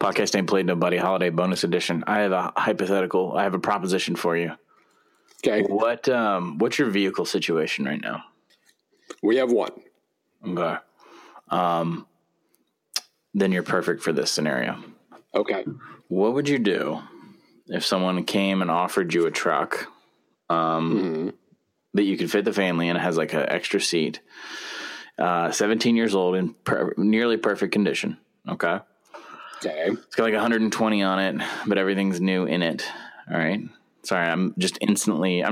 Podcast Ain't Played Nobody Holiday Bonus Edition. I have a hypothetical. I have a proposition for you. Okay. What's your vehicle situation right now? We have one. Okay. Then you're perfect for this scenario. Okay. What would you do if someone came and offered you a truck that you could fit the family in? It has like an extra seat. 17 years old in nearly perfect condition. Okay. Okay. It's got like 120 on it, but everything's new in it. All right. Sorry, I'm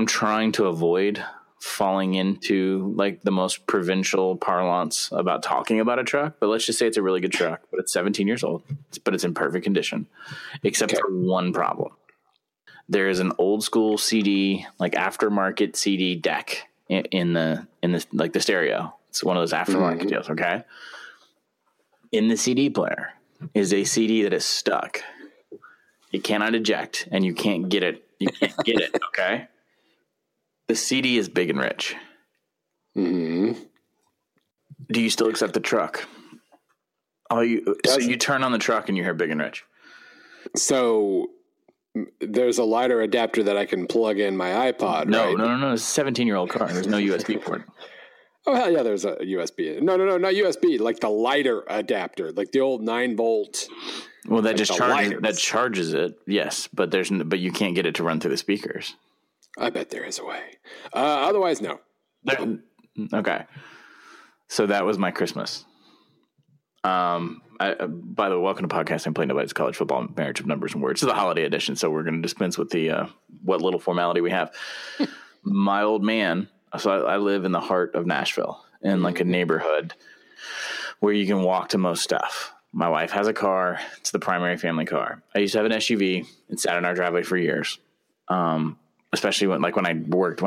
trying to avoid falling into like the most provincial parlance about talking about a truck, but let's just say it's a really good truck, but it's 17 years old, but it's in perfect condition, except for one problem. There is an old school CD, like aftermarket CD deck in the like the stereo. It's one of those aftermarket deals. Okay. In the CD player is a CD that is stuck. You cannot eject and you can't get it. You can't get it. Okay. The CD is Big and Rich. Mm-hmm. Do you still accept the truck? So you turn on the truck and you hear Big and Rich. So there's a lighter adapter that I can plug in my iPod. No. It's a 17-year-old car. There's no USB port. Oh, hell yeah, there's a USB. No, not USB. Like the lighter adapter, like the old 9-volt. Well, that like just charges it. Yes, but but you can't get it to run through the speakers. I bet there is a way. Otherwise, no. Okay. So that was my Christmas. By the way, welcome to Podcast Ain't Played Nobody's College Football Marriage of Numbers and Words. It's the holiday edition, so we're going to dispense with the what little formality we have. My old man. So I live in the heart of Nashville in like a neighborhood where you can walk to most stuff. My wife has a car. It's the primary family car. I used to have an SUV. It sat in our driveway for years. Especially when I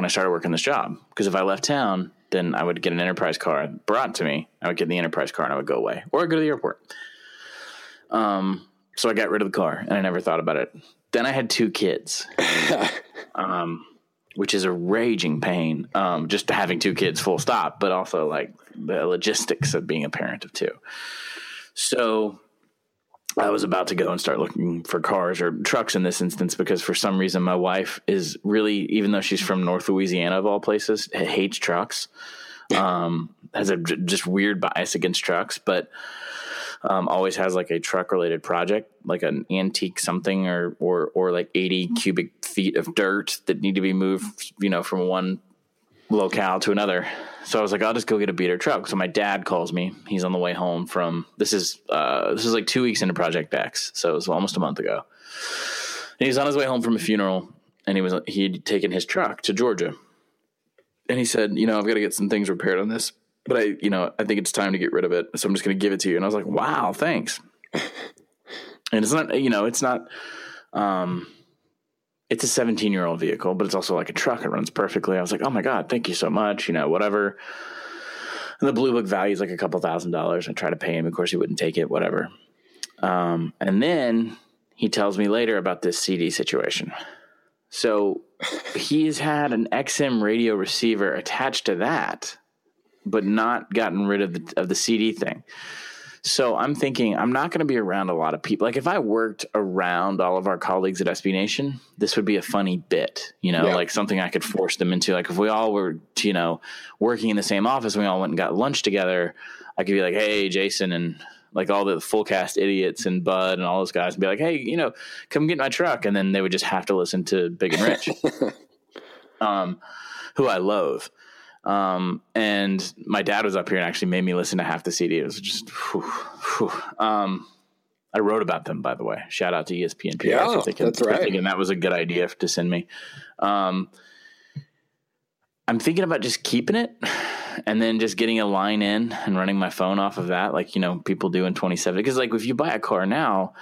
started working this job, because if I left town, then I would get an Enterprise car brought to me. I would get in the Enterprise car and I would go away, or I'd go to the airport. So I got rid of the car and I never thought about it. Then I had two kids, which is a raging pain. Just having two kids full stop, but also like the logistics of being a parent of two. So I was about to go and start looking for cars or trucks in this instance, because for some reason my wife is really, even though she's from North Louisiana of all places, hates trucks, has a just weird bias against trucks, but always has like a truck related project, like an antique something or like 80 cubic feet of dirt that need to be moved, from one locale to another. So I was like, I'll just go get a beater truck. So my dad calls me. He's on the way home from this is like 2 weeks into Project X, so it was almost a month ago. And he's on his way home from a funeral, and he'd taken his truck to Georgia. And he said, I've got to get some things repaired on this, but I think it's time to get rid of it, so I'm just going to give it to you. And I was like, wow, thanks. And it's not, it's not. It's a 17-year-old vehicle, but it's also like a truck. It runs perfectly. I was like, oh, my God, thank you so much, whatever. And the Blue Book value is like a couple $1,000s. I try to pay him. Of course, he wouldn't take it, whatever. And then he tells me later about this CD situation. So he's had an XM radio receiver attached to that, but not gotten rid of the CD thing. So I'm thinking I'm not going to be around a lot of people. Like if I worked around all of our colleagues at SB Nation, this would be a funny bit, like something I could force them into. Like if we all were, working in the same office, and we all went and got lunch together, I could be like, hey, Jason, and like all the full cast idiots and Bud and all those guys, and be like, hey, come get my truck. And then they would just have to listen to Big and Rich, who I loathe. And my dad was up here and actually made me listen to half the CD. It was just, I wrote about them, by the way. Shout out to ESPN. Yeah, that's right. And that was a good idea to send me. I'm thinking about just keeping it and then just getting a line in and running my phone off of that. Like, people do in 2017, because like if you buy a car now,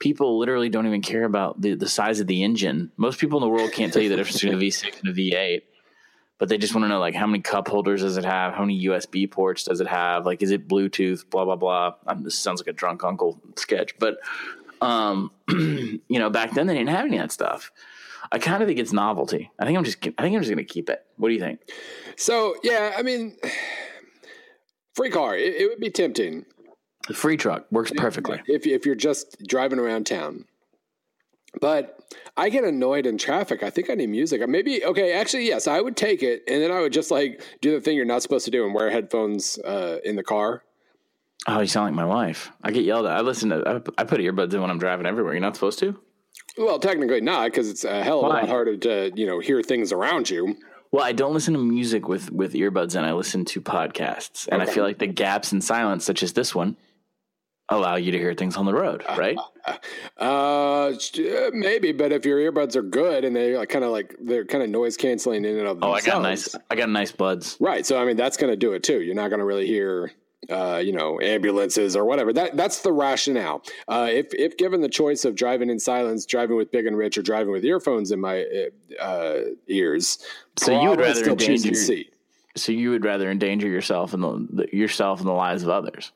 people literally don't even care about the size of the engine. Most people in the world can't tell you the difference between a V6 and a V8. But they just want to know, like, how many cup holders does it have? How many USB ports does it have? Like, is it Bluetooth? Blah, blah, blah. This sounds like a drunk uncle sketch. But, back then they didn't have any of that stuff. I kind of think it's novelty. I think I'm just going to keep it. What do you think? So, yeah, I mean, free car, it would be tempting. The free truck works perfectly. If you're just driving around town. But I get annoyed in traffic. I think I need music. Maybe, okay, actually, yes, I would take it, and then I would just, like, do the thing you're not supposed to do and wear headphones in the car. Oh, you sound like my wife. I get yelled at. I put earbuds in when I'm driving everywhere. You're not supposed to? Well, technically not, because it's a hell of a lot harder to, hear things around you. Well, I don't listen to music with earbuds in. I listen to podcasts, and okay. I feel like the gaps in silence, such as this one, allow you to hear things on the road, right? Maybe, but if your earbuds are good and they're kind of noise canceling in and of themselves. I got nice buds. Right, so I mean that's going to do it too. You're not going to really hear, ambulances or whatever. That's the rationale. If given the choice of driving in silence, driving with Big and Rich, or driving with earphones in my ears, so you would rather endanger yourself and the lives of others.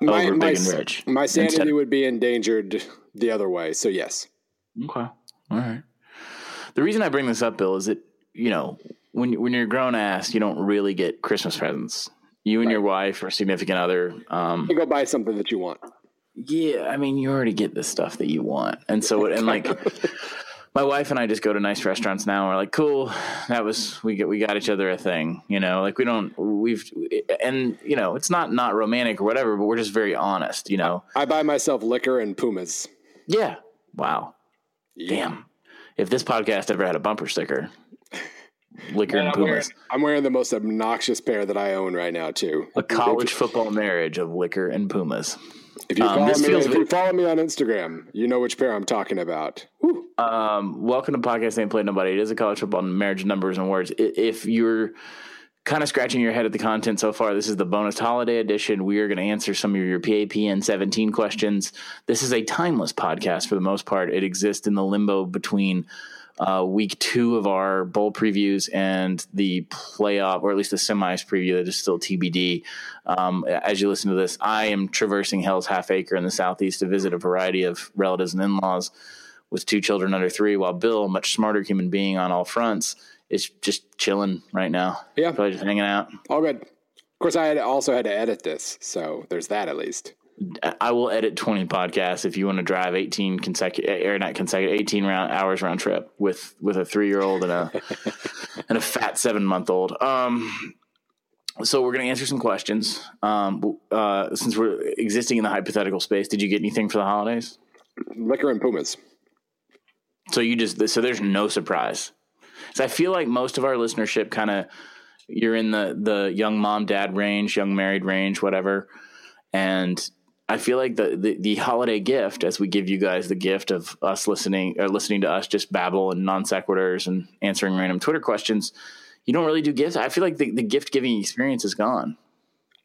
My sanity would be endangered the other way. So yes. Okay. All right. The reason I bring this up, Bill, is that, when you're a grown ass, you don't really get Christmas presents. You and your wife or significant other, you go buy something that you want. Yeah. I mean, you already get the stuff that you want. And so, my wife and I just go to nice restaurants now. And we're like, cool. We got each other a thing, it's not romantic or whatever, but we're just very honest, I buy myself liquor and Pumas. Yeah. Wow. Yeah. Damn. If this podcast ever had a bumper sticker, liquor and Pumas. I'm wearing the most obnoxious pair that I own right now too. A college football marriage of liquor and Pumas. If you follow me on Instagram, you know which pair I'm talking about. Woo. Welcome to Podcast Ain't Played Nobody. It is a college football marriage, numbers and words. If you're kind of scratching your head at the content so far, this is the bonus holiday edition. We are going to answer some of your PAPN 17 questions. This is a timeless podcast for the most part. It exists in the limbo between week 2 of our bowl previews and the playoff, or at least the semis preview that is still TBD. As you listen to this, I am traversing Hell's Half Acre in the southeast to visit a variety of relatives and in-laws with 2 children under 3, while Bill, a much smarter human being on all fronts, is just chilling right now. Yeah. Probably just hanging out. All good. Of course, I also had to edit this, so there's that at least. I will edit 20 podcasts if you want to drive 18 hours round trip with a 3-year-old and a and a fat 7-month-old. So we're going to answer some questions. Since we're existing in the hypothetical space, did you get anything for the holidays? Liquor and Pumas. So there's no surprise. So I feel like most of our listenership kind of, you're in the young mom dad range, young married range, whatever, and I feel like the holiday gift, as we give you guys the gift of us listening to us just babble and non sequiturs and answering random Twitter questions, you don't really do gifts. I feel like the gift giving experience is gone.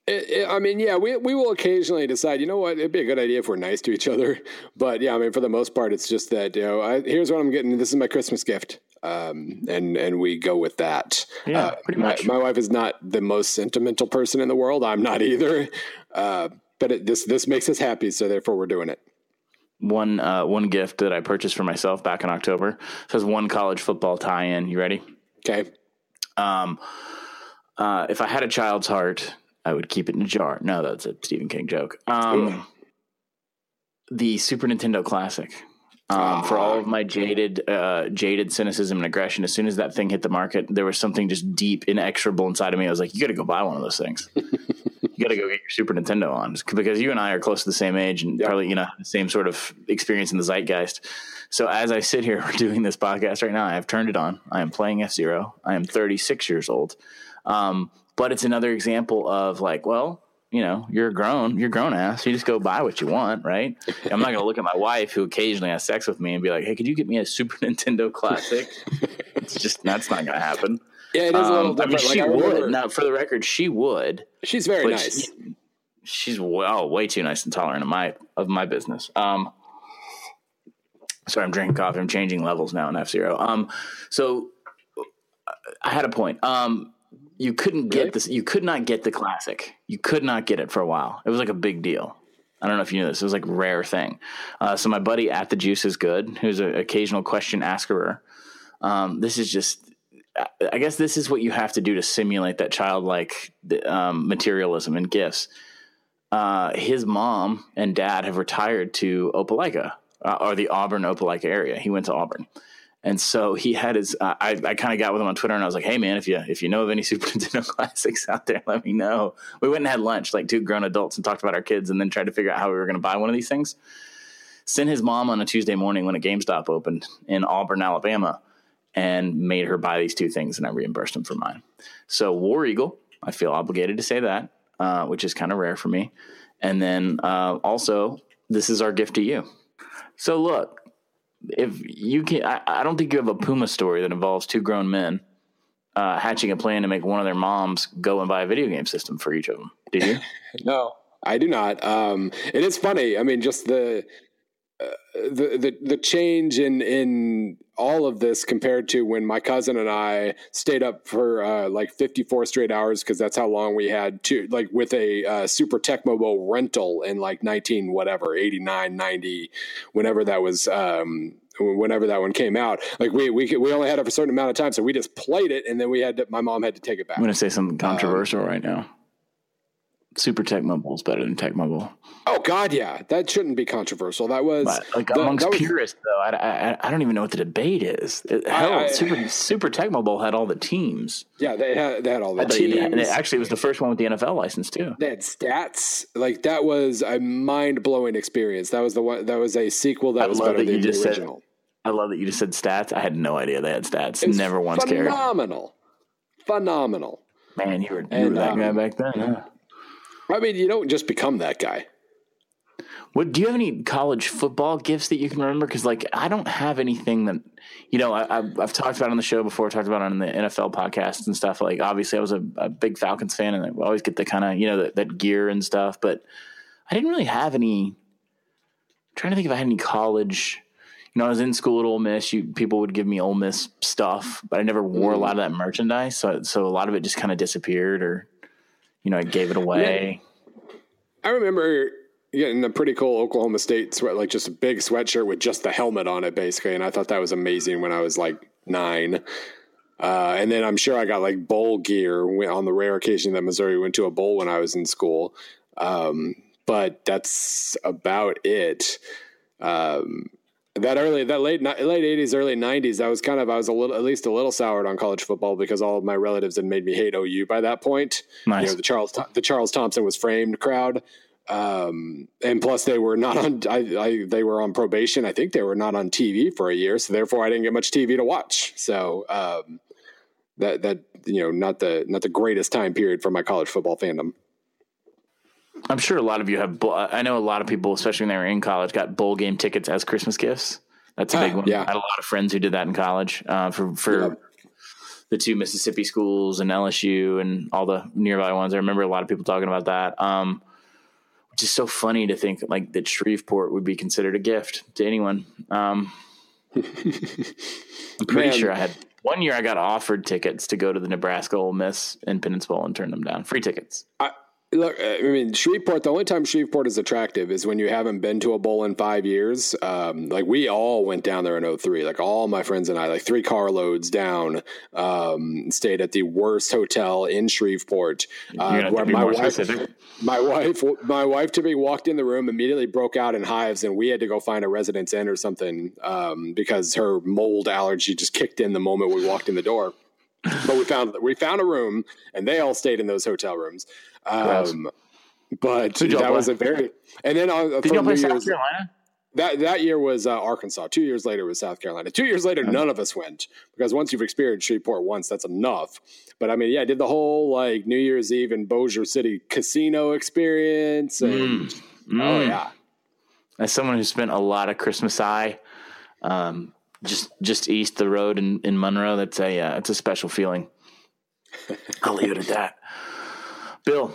We will occasionally decide, you know what, it'd be a good idea if we're nice to each other. But yeah, I mean, for the most part, it's just that, here's what I'm getting. This is my Christmas gift. And we go with that. Yeah, pretty much. My wife is not the most sentimental person in the world. I'm not either. But this makes us happy, so therefore we're doing it. One gift that I purchased for myself back in October says one college football tie-in. You ready? Okay. If I had a child's heart, I would keep it in a jar. No, that's a Stephen King joke. The Super Nintendo Classic. For all of my jaded cynicism and aggression, as soon as that thing hit the market, there was something just deep, inexorable inside of me. I was like, you got to go buy one of those things. You got to go get your Super Nintendo on, because you and I are close to the same age and probably, the same sort of experience in the zeitgeist. So as I sit here doing this podcast right now, I have turned it on. I am playing F-Zero. I am 36 years old. But it's another example of you're a grown ass. You just go buy what you want, right? I'm not going to look at my wife, who occasionally has sex with me, and be like, hey, could you get me a Super Nintendo Classic? That's not going to happen. Yeah, it is a little different. I remember. Now, for the record, she would. She's very nice. She's way too nice and tolerant of my business. Sorry, I'm drinking coffee. I'm changing levels now in F-Zero. So I had a point. You couldn't get this. You could not get the classic. You could not get it for a while. It was like a big deal. I don't know if you knew this. It was like a rare thing. So my buddy at The Juice is Good, who's an occasional question asker. This is just, I guess this is what you have to do to simulate that childlike materialism and gifts. his mom and dad have retired to Opelika, or the Auburn-Opelika area. He went to Auburn. And so he had his, I kind of got with him on Twitter and I was like, hey man, if you know of any Super Nintendo classics out there, let me know. We went and had lunch, like two grown adults, and talked about our kids and then tried to figure out how we were going to buy one of these things. Sent his mom on a Tuesday morning when a GameStop opened in Auburn, Alabama, and made her buy these two things, and I reimbursed him for mine. So War Eagle, I feel obligated to say that, which is kind of rare for me. And then also, this is our gift to you. So look. If you can, I don't think you have a Puma story that involves two grown men hatching a plan to make one of their moms go and buy a video game system for each of them. Do you? No, I do not. It is funny. I mean, just the change in all of this compared to when my cousin and I stayed up for like 54 straight hours, because that's how long we had to, like, with a Super Tecmo Bowl rental in like 89, 90, whenever that was, whenever that one came out. Like we only had it for a certain amount of time, so we just played it, and then we had to, my mom had to take it back. I'm going to say something controversial right now. Super Tecmo Bowl is better than Tecmo Bowl. Oh God, yeah, that shouldn't be controversial. That was amongst purists, though. I don't even know what the debate is. Super Tecmo Bowl had all the teams. Yeah, they had all the teams. Actually, it was the first one with the NFL license too. They had stats. Like, that was a mind blowing experience. That was the one. That was a sequel that was better than the original. I love that you just said stats. I had no idea they had stats. Never once cared. Phenomenal. Man, you were that guy back then. Yeah. I mean, you don't just become that guy. What, do you have any college football gifts that you can remember? Because, like, I don't have anything that, you know, I've talked about on the show before, talked about on the NFL podcast and stuff. Like, obviously, I was a big Falcons fan, and I always get the kind of, you know, that gear and stuff. But I didn't really have any. I'm trying to think if I had any college. You know, I was in school at Ole Miss. People would give me Ole Miss stuff, but I never wore a lot of that merchandise. So a lot of it just kind of disappeared, or, you know, I gave it away. Yeah. I remember getting a pretty cool Oklahoma State sweat, like just a big sweatshirt with just the helmet on it, basically. And I thought that was amazing when I was like 9. And then I'm sure I got like bowl gear on the rare occasion that Missouri went to a bowl when I was in school. But that's about it. That late 80s, early 90s, I was at least a little soured on college football, because all of my relatives had made me hate OU by that point. Nice. You know, the Charles Thompson was framed crowd. And plus they were not on, they were on probation. I think they were not on TV for a year. So therefore I didn't get much TV to watch. So, that, you know, not the greatest time period for my college football fandom. I'm sure a lot of you have. I know a lot of people, especially when they were in college, got bowl game tickets as Christmas gifts. That's a big one. Yeah. I had a lot of friends who did that in college for the two Mississippi schools and LSU and all the nearby ones. I remember a lot of people talking about that, which is so funny to think, like, that Shreveport would be considered a gift to anyone. I'm pretty sure I had one year I got offered tickets to go to the Nebraska Ole Miss in Penn State and turned them down. Free tickets. Look, I mean, Shreveport, the only time Shreveport is attractive is when you haven't been to a bowl in 5 years. Like, we all went down there in 2003, like all my friends and I, like 3 carloads down, stayed at the worst hotel in Shreveport. Where my wife typically walked in the room, immediately broke out in hives, and we had to go find a Residence Inn or something, because her mold allergy just kicked in the moment we walked in the door. But we found a room, and they all stayed in those hotel rooms. But that was a very, and then did y'all play South Carolina? That year was Arkansas. 2 years later was South Carolina. 2 years later, none of us went, because once you've experienced Shreveport once, that's enough. But I mean, yeah, I did the whole like New Year's Eve in Bossier City casino experience. And, oh yeah. As someone who spent a lot of Christmas just east the road in Monroe, that's it's a special feeling. I'll leave it at that. Bill,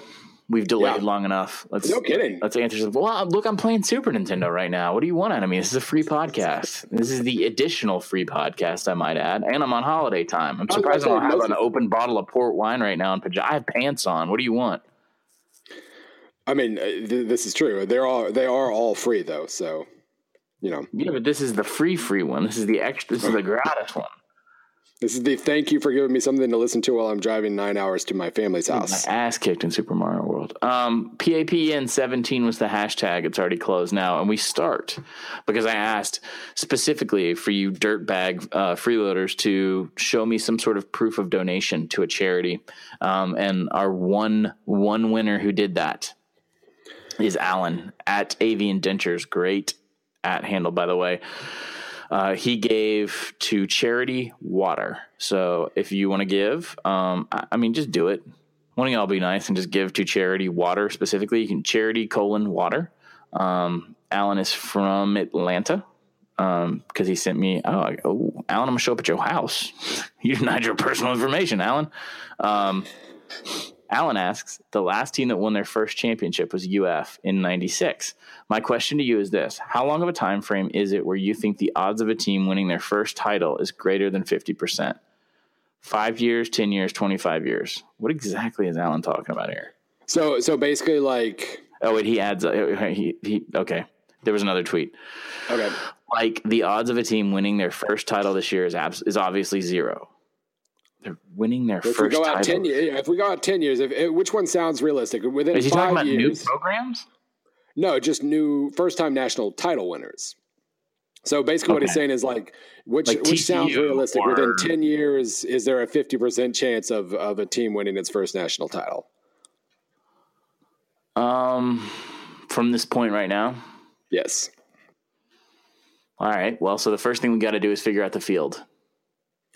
we've delayed long enough. No kidding. Let's answer some. Well, look, I'm playing Super Nintendo right now. What do you want out of me? This is a free podcast. This is the additional free podcast, I might add. And I'm on holiday time. I'm surprised I don't have an open bottle of port wine right now. I have pants on. What do you want? I mean, this is true. They are all free, though, so... You know. Yeah, but this is the free one. This is the extra. This is the gratis one. This is the thank you for giving me something to listen to while I'm driving 9 hours to my family's house. My ass kicked in Super Mario World. PAPN 17 was the hashtag. It's already closed now. And we start because I asked specifically for you dirtbag freeloaders to show me some sort of proof of donation to a charity. And our one winner who did that is Alan at AV Indentures. Great at handle, by the way. He gave to charity water. So if you want to give, just do it. Why don't y'all be nice and just give to charity water specifically? You can charity:water. Alan is from Atlanta because he sent me, Alan, I'm going to show up at your house. You denied your personal information, Alan. Alan asks, the last team that won their first championship was UF in 96. My question to you is this. How long of a time frame is it where you think the odds of a team winning their first title is greater than 50%? 5 years, 10 years, 25 years. What exactly is Alan talking about here? So basically like... Oh, wait, he adds... Okay. There was another tweet. Okay. Like the odds of a team winning their first title this year is obviously zero. They're winning their first title. If we go out 10 years, which one sounds realistic? Within 5 years. Is he talking about new programs? No, just new first-time national title winners. So basically what he's saying is like, which sounds realistic? Within 10 years, is there a 50% chance of a team winning its first national title? From this point right now? Yes. All right. Well, so the first thing we got to do is figure out the field.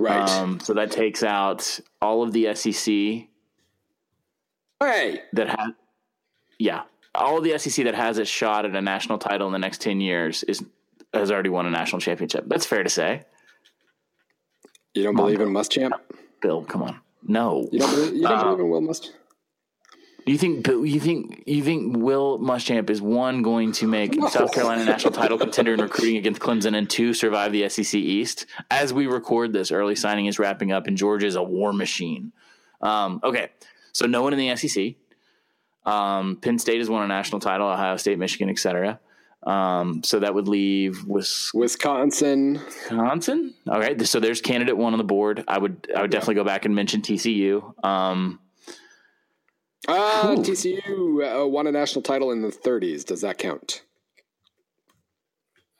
Right. So that takes out all of the SEC. Hey. All of the SEC that has a shot at a national title in the next 10 years has already won a national championship. That's fair to say. You don't believe in Muschamp? Bill, come on. No. You don't believe in Will Muschamp? You think Will Muschamp is one, going to make South Carolina national title contender in recruiting against Clemson, and two, survive the SEC East? As we record this, early signing is wrapping up, and Georgia is a war machine. Okay, so no one in the SEC. Penn State has won a national title, Ohio State, Michigan, etc. So that would leave Wisconsin. All right, so there's candidate one on the board. I would definitely go back and mention TCU. TCU won a national title in the 30s. Does that count?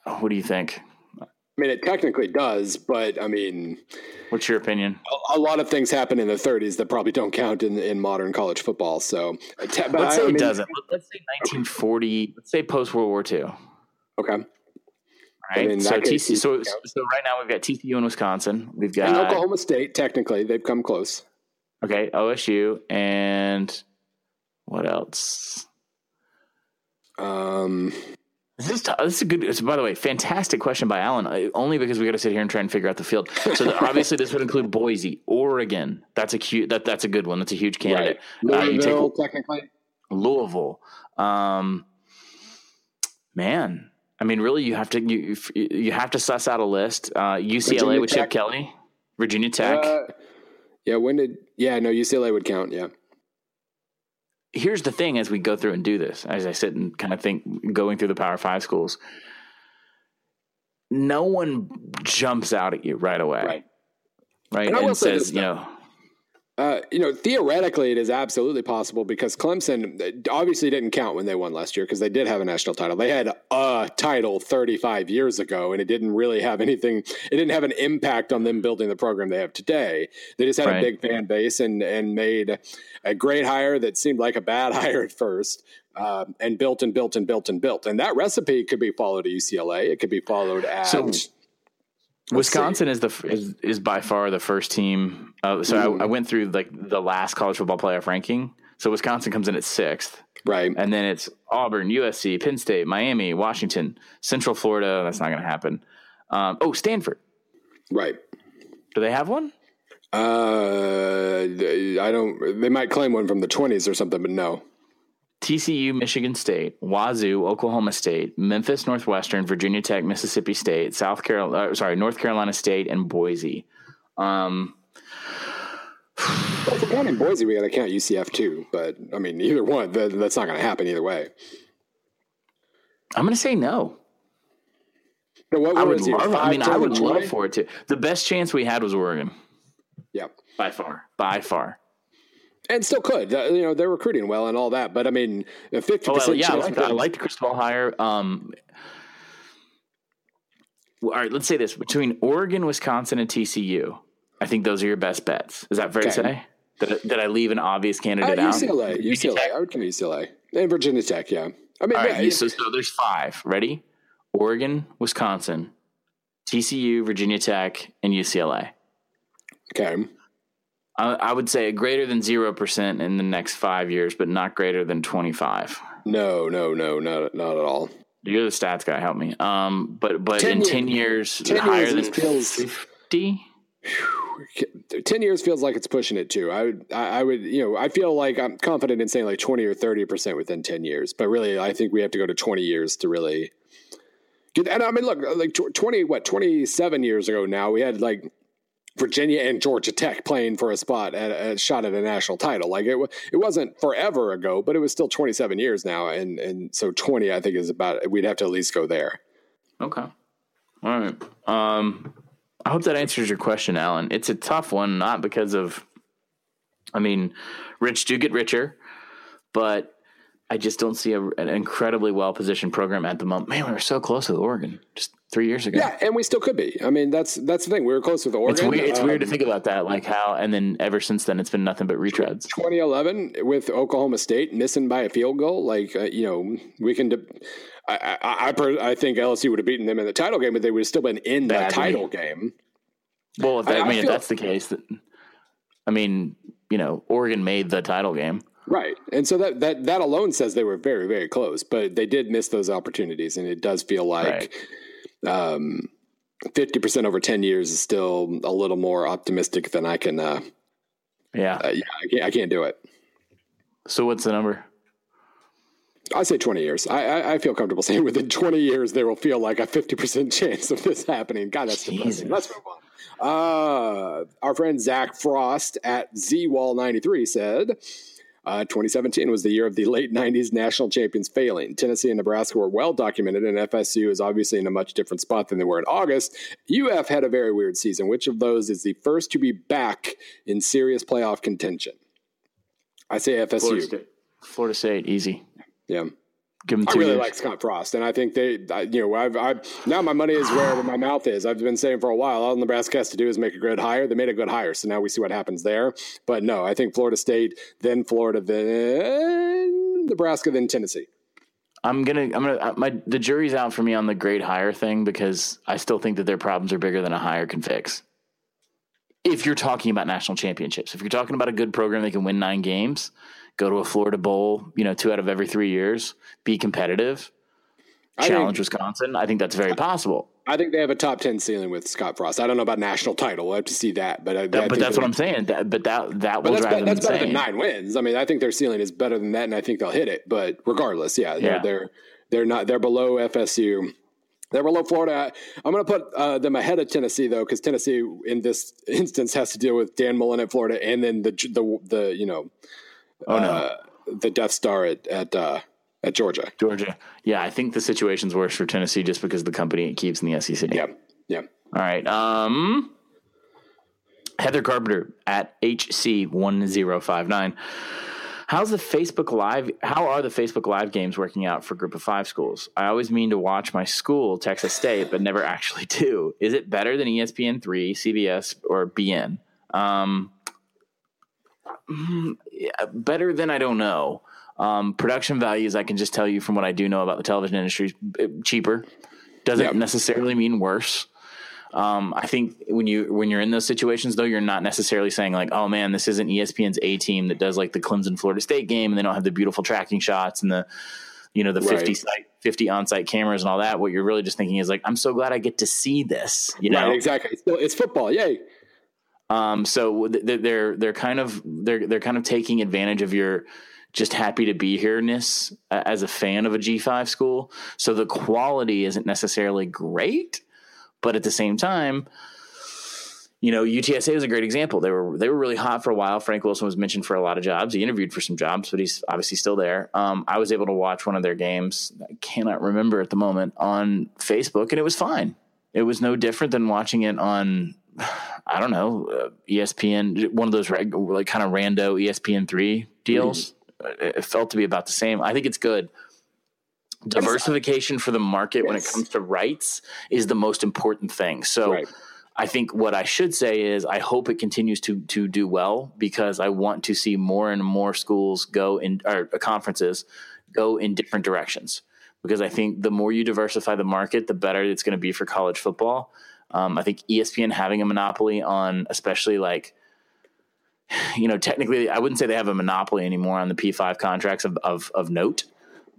What do you think? I mean, it technically does, but I mean... What's your opinion? A lot of things happen in the 30s that probably don't count in modern college football. So Let's say it doesn't. Let's say 1940. Okay. Let's say post-World War II. Okay. Right. So right now we've got TCU and Wisconsin. We've got... And Oklahoma State, technically. They've come close. Okay, OSU and... What else? This is a good. By the way, fantastic question by Alan. Only because we got to sit here and try and figure out the field. So obviously, this would include Boise, Oregon. That's a good one. That's a huge candidate. Right. Louisville, technically. Louisville. Man, I mean, really, you have to suss out a list. UCLA with Chip Kelly, Virginia Tech. UCLA would count. Yeah. Here's the thing as we go through and do this, as I sit and kind of think going through the Power 5 schools, no one jumps out at you right away. Right. And says, theoretically it is absolutely possible because Clemson obviously didn't count when they won last year because they did have a national title. They had a title 35 years ago and it didn't really have anything. It didn't have an impact on them building the program they have today. They just had a big fan base and made a great hire that seemed like a bad hire at first. And built. And that recipe could be followed at UCLA. It could be followed at... So, Wisconsin is by far the first team. I went through like the last college football playoff ranking. So Wisconsin comes in at 6th, right? And then it's Auburn, USC, Penn State, Miami, Washington, Central Florida. That's not going to happen. Stanford, right? Do they have one? I don't. They might claim one from the 20s or something, but no. TCU, Michigan State, Wazoo, Oklahoma State, Memphis, Northwestern, Virginia Tech, Mississippi State, North Carolina State, and Boise. If we're counting Boise, we got to count UCF too. But I mean, either one, that's not going to happen either way. I'm going to say no. I would love for it to. The best chance we had was Oregon. Yeah, by far. And still could, you know, they're recruiting well and all that. But I mean, a 50% chance. I like the Chris Ball hire. All right, let's say this: between Oregon, Wisconsin, and TCU, I think those are your best bets. Is that fair to say? Did I leave an obvious candidate out? UCLA. I would come to UCLA and Virginia Tech. Yeah, I mean, all right, so there's five. Ready? Oregon, Wisconsin, TCU, Virginia Tech, and UCLA. Okay. I would say greater than 0% in the next 5 years, but not greater than 25. No, not at all. You're the stats guy. Help me. But in ten years, higher than 50. 10 years feels like it's pushing it too. I would, you know, I feel like I'm confident in saying like 20 or 30% within 10 years, but really, I think we have to go to 20 years to really get. And I mean, look, like 27 years ago now, we had like Virginia and Georgia Tech playing for a spot at a shot at a national title. Like it wasn't forever ago, but it was still 27 years now. And so 20, I think, is about, we'd have to at least go there. Okay. All right. I hope that answers your question, Alan. It's a tough one, not because of, I mean, rich do get richer, but I just don't see an incredibly well-positioned program at the moment. Man, we were so close with Oregon just 3 years ago. Yeah, and we still could be. I mean, that's the thing. We were close with Oregon. It's weird to think about that, like how, and then ever since then, it's been nothing but retreads. 2011 with Oklahoma State missing by a field goal. Like, you know, we can I think LSU would have beaten them in the title game, but they would have still been in that title game. Well, if that's the case, you know, Oregon made the title game. Right. And so that alone says they were very, very close, but they did miss those opportunities. And it does feel like 50% over 10 years is still a little more optimistic than I can. I can't do it. So what's the number? I say 20 years. I feel comfortable saying within 20 years, there will feel like a 50% chance of this happening. God, that's depressing. Let's move on. Our friend Zach Frost at ZWall93 said, 2017 was the year of the late 90s national champions failing. Tennessee and Nebraska were well documented, and FSU is obviously in a much different spot than they were in August. UF had a very weird season. Which of those is the first to be back in serious playoff contention? I say FSU. Florida State, easy. Yeah. Give them 2 years. I really like Scott Frost, and I think now my money is where my mouth is. I've been saying for a while, all Nebraska has to do is make a good hire. They made a good hire, so now we see what happens there. But no, I think Florida State, then Florida, then Nebraska, then Tennessee. The jury's out for me on the great hire thing because I still think that their problems are bigger than a hire can fix. If you're talking about national championships, if you're talking about a good program that can win 9 games, go to a Florida Bowl, you know, 2 out of every 3 years, be competitive, challenge Wisconsin. I think that's very possible. I think they have a top 10 ceiling with Scott Frost. I don't know about national title. We'll have to see that. But that's what I'm saying. That's better than 9 wins. I mean, I think their ceiling is better than that, and I think they'll hit it. But regardless, they're below FSU. They're below Florida. I'm going to put them ahead of Tennessee, though, because Tennessee in this instance has to deal with Dan Mullen at Florida, and then the Death Star at Georgia. Georgia, yeah. I think the situation's worse for Tennessee just because the company it keeps in the SEC. Yeah. All right. Heather Carpenter at HC1059. How are the Facebook Live games working out for Group of 5 schools? I always mean to watch my school, Texas State, but never actually do. Is it better than ESPN3, CBS, or BN? Better than I don't know. Production values, I can just tell you from what I do know about the television industry, cheaper. Doesn't necessarily mean worse. I think when you're in those situations, though, you're not necessarily saying like, oh man, this isn't ESPN's A team that does like the Clemson Florida State game, and they don't have the beautiful tracking shots and the, you know, the 50 on-site cameras and all that. What you're really just thinking is like, I'm so glad I get to see this. You know, right, exactly. It's football, yay. So they're kind of taking advantage of your just happy to be here-ness as a fan of a G5 school. So the quality isn't necessarily great. But at the same time, you know, UTSA is a great example. They were really hot for a while. Frank Wilson was mentioned for a lot of jobs. He interviewed for some jobs, but he's obviously still there. I was able to watch one of their games. I cannot remember at the moment on Facebook, and it was fine. It was no different than watching it on I don't know, ESPN, one of those like kind of rando ESPN3 deals. Mm-hmm. It felt to be about the same. I think it's good. Diversification for the market when it comes to rights is the most important thing. So I think what I should say is I hope it continues to do well, because I want to see more and more schools go in, or conferences go in different directions, because I think the more you diversify the market, the better it's going to be for college football. I think ESPN having a monopoly on, especially like, you know, technically I wouldn't say they have a monopoly anymore on the P5 contracts of note,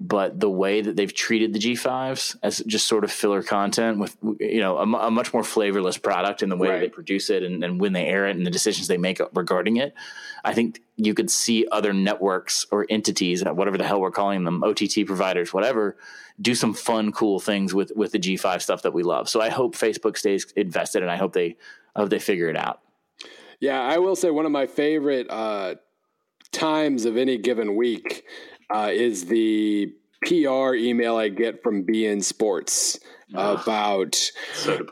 but the way that they've treated the G5s as just sort of filler content with, you know, a much more flavorless product in the way they produce it and when they air it and the decisions they make regarding it. I think you could see other networks or entities, whatever the hell we're calling them, OTT providers, whatever, do some fun, cool things with the G5 stuff that we love. So I hope Facebook stays invested, and I hope they figure it out. Yeah, I will say one of my favorite times of any given week is the PR email I get from BN Sports about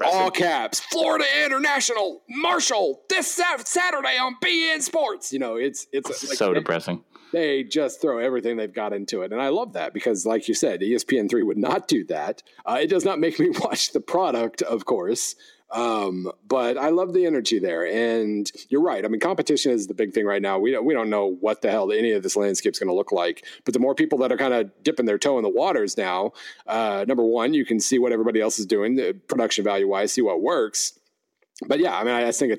all caps, Florida International, Marshall, this Saturday on BN Sports. You know, it's like, so depressing. They just throw everything they've got into it. And I love that because, like you said, ESPN3 would not do that. It does not make me watch the product, of course. But I love the energy there, and you're right. I mean, competition is the big thing right now. We don't know what the hell any of this landscape's going to look like, but the more people that are kind of dipping their toe in the waters now, number one, you can see what everybody else is doing production value wise, see what works. But yeah, I mean, I think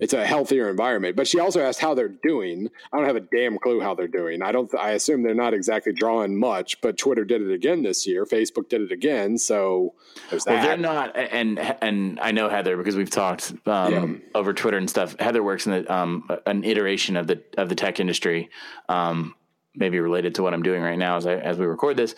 it's a healthier environment, but she also asked how they're doing. I don't have a damn clue how they're doing. I assume they're not exactly drawing much, but Twitter did it again this year. Facebook did it again. So there's that. Well, they're not. And I know Heather, because we've talked over Twitter and stuff. Heather works in an iteration of the tech industry, maybe related to what I'm doing right now as we record this.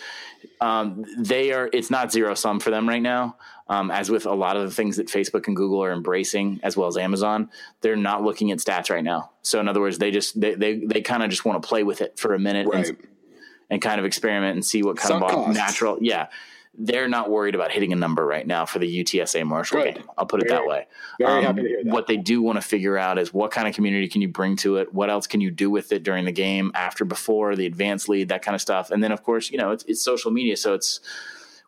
It's not zero sum for them right now. As with a lot of the things that Facebook and Google are embracing, as well as Amazon, they're not looking at stats right now. So in other words, they kind of just want to play with it for a minute and kind of experiment and see what kind of natural. Yeah. They're not worried about hitting a number right now for the UTSA Marshall game. I'll put it that way. Very happy to hear that. What they do want to figure out is what kind of community can you bring to it? What else can you do with it during the game, after, before, the advanced lead, that kind of stuff. And then, of course, you know, it's social media. So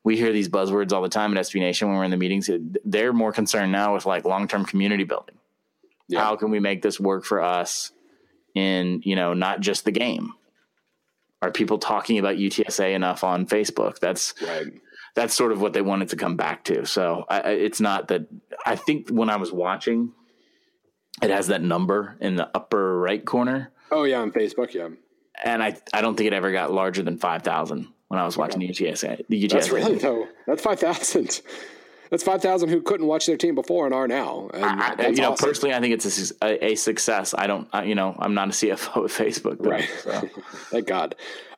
we hear these buzzwords all the time at SB Nation when we're in the meetings. They're more concerned now with like long-term community building. Yeah. How can we make this work for us in, you know, not just the game? Are people talking about UTSA enough on Facebook? That's sort of what they wanted to come back to. So it's not that – I think when I was watching, it has that number in the upper right corner. Oh, yeah, on Facebook, yeah. And I don't think it ever got larger than 5,000 when I was watching the UTSA. That's really low. That's 5,000. That's 5,000 who couldn't watch their team before and are now. And awesome. Personally, I think it's a success. I'm not a CFO at Facebook. Though, right. So. Thank God.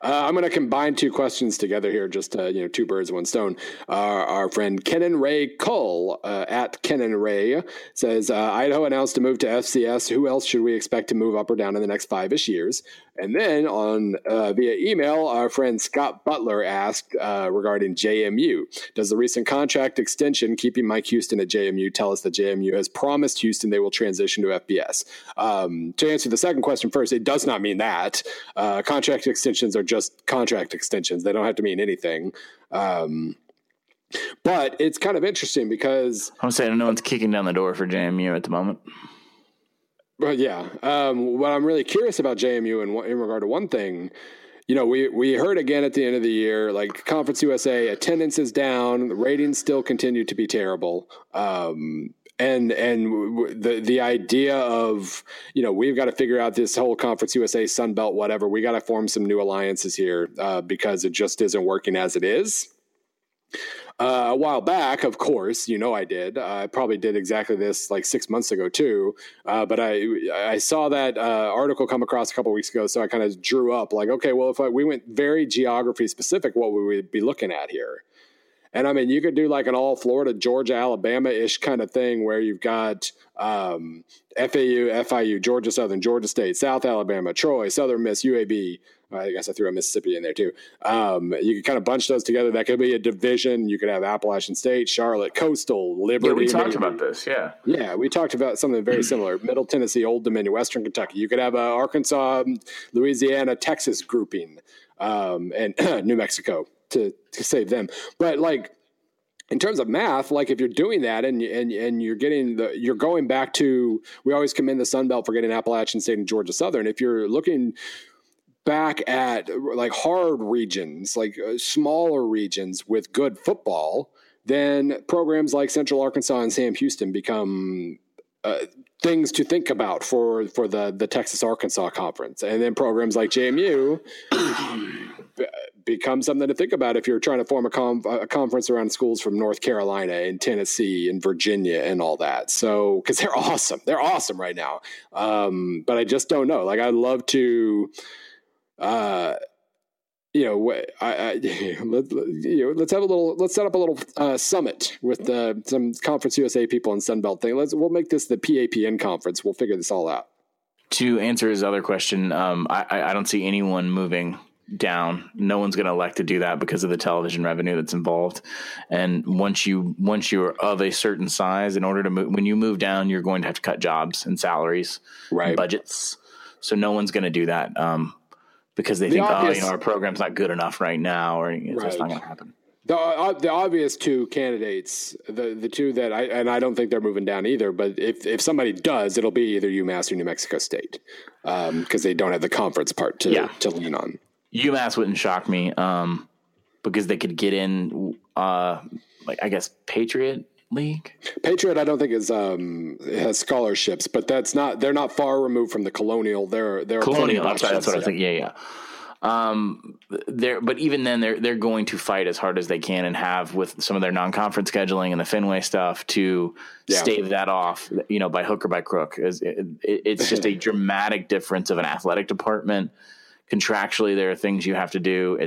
I'm going to combine two questions together here, just two birds, one stone. Our friend Kenan Ray Cull, at Kenan Ray, says, Idaho announced a move to FCS. Who else should we expect to move up or down in the next five-ish years? And then via email, our friend Scott Butler asked regarding JMU. Does the recent contract extension keeping Mike Houston at JMU tell us that JMU has promised Houston they will transition to FBS? To answer the second question first, it does not mean that. Contract extensions are just contract extensions. They don't have to mean anything. But it's kind of interesting because I'm saying no one's kicking down the door for JMU at the moment. But yeah, what I'm really curious about JMU in regard to one thing, you know, we heard again at the end of the year, like Conference USA attendance is down, the ratings still continue to be terrible, and the idea of, you know, we've got to figure out this whole Conference USA, Sun Belt, whatever. We got to form some new alliances here because it just isn't working as it is. A while back, of course, you know, I did. I probably did exactly this like 6 months ago too. But I saw that article come across a couple of weeks ago, so I kind of drew up like, okay, well, if we went very geography specific, what would we be looking at here? And I mean, you could do like an all Florida, Georgia, Alabama-ish kind of thing where you've got FAU, FIU, Georgia Southern, Georgia State, South Alabama, Troy, Southern Miss, UAB. I guess I threw a Mississippi in there too. You could kind of bunch those together. That could be a division. You could have Appalachian State, Charlotte, Coastal, Liberty. Yeah, we talked about this. Yeah. Yeah. We talked about something very similar. Middle Tennessee, Old Dominion, Western Kentucky. You could have Arkansas, Louisiana, Texas grouping, and New Mexico to save them. But like, in terms of math, like if you're doing that and you're getting the, you're going back to, we always commend the Sun Belt for getting Appalachian State and Georgia Southern. If you're looking back at like hard regions, like smaller regions with good football, then programs like Central Arkansas and Sam Houston become things to think about for the Texas Arkansas Conference. And then programs like JMU become something to think about if you're trying to form a conference around schools from North Carolina and Tennessee and Virginia and all that. So, cause they're awesome. They're awesome right now. But I just don't know. Like I'd love to, let's have a little, let's set up a little summit with some Conference USA people and Sunbelt thing. We'll make this the PAPN conference. We'll figure this all out. To answer his other question, I don't see anyone moving down. No one's going to elect to do that because of the television revenue that's involved. And once you are of a certain size, in order to move, when you move down, you're going to have to cut jobs and salaries, right? And budgets. So no one's going to do that. Because they think, our program's not good enough right now, or it's right. Not going to happen. The obvious two candidates, the two that I don't think they're moving down either, but if somebody does, it'll be either UMass or New Mexico State, because they don't have the conference part to lean on. UMass wouldn't shock me, because they could get in, Patriot League. Patriot, I don't think is has scholarships, but that's not. They're not far removed from the Colonial. They're Colonial. I'm sorry, that's what I think. Yeah. But even then, they're going to fight as hard as they can and have with some of their non-conference scheduling and the Fenway stuff to stave that off, by hook or by crook. It's just a dramatic difference of an athletic department. Contractually, there are things you have to do.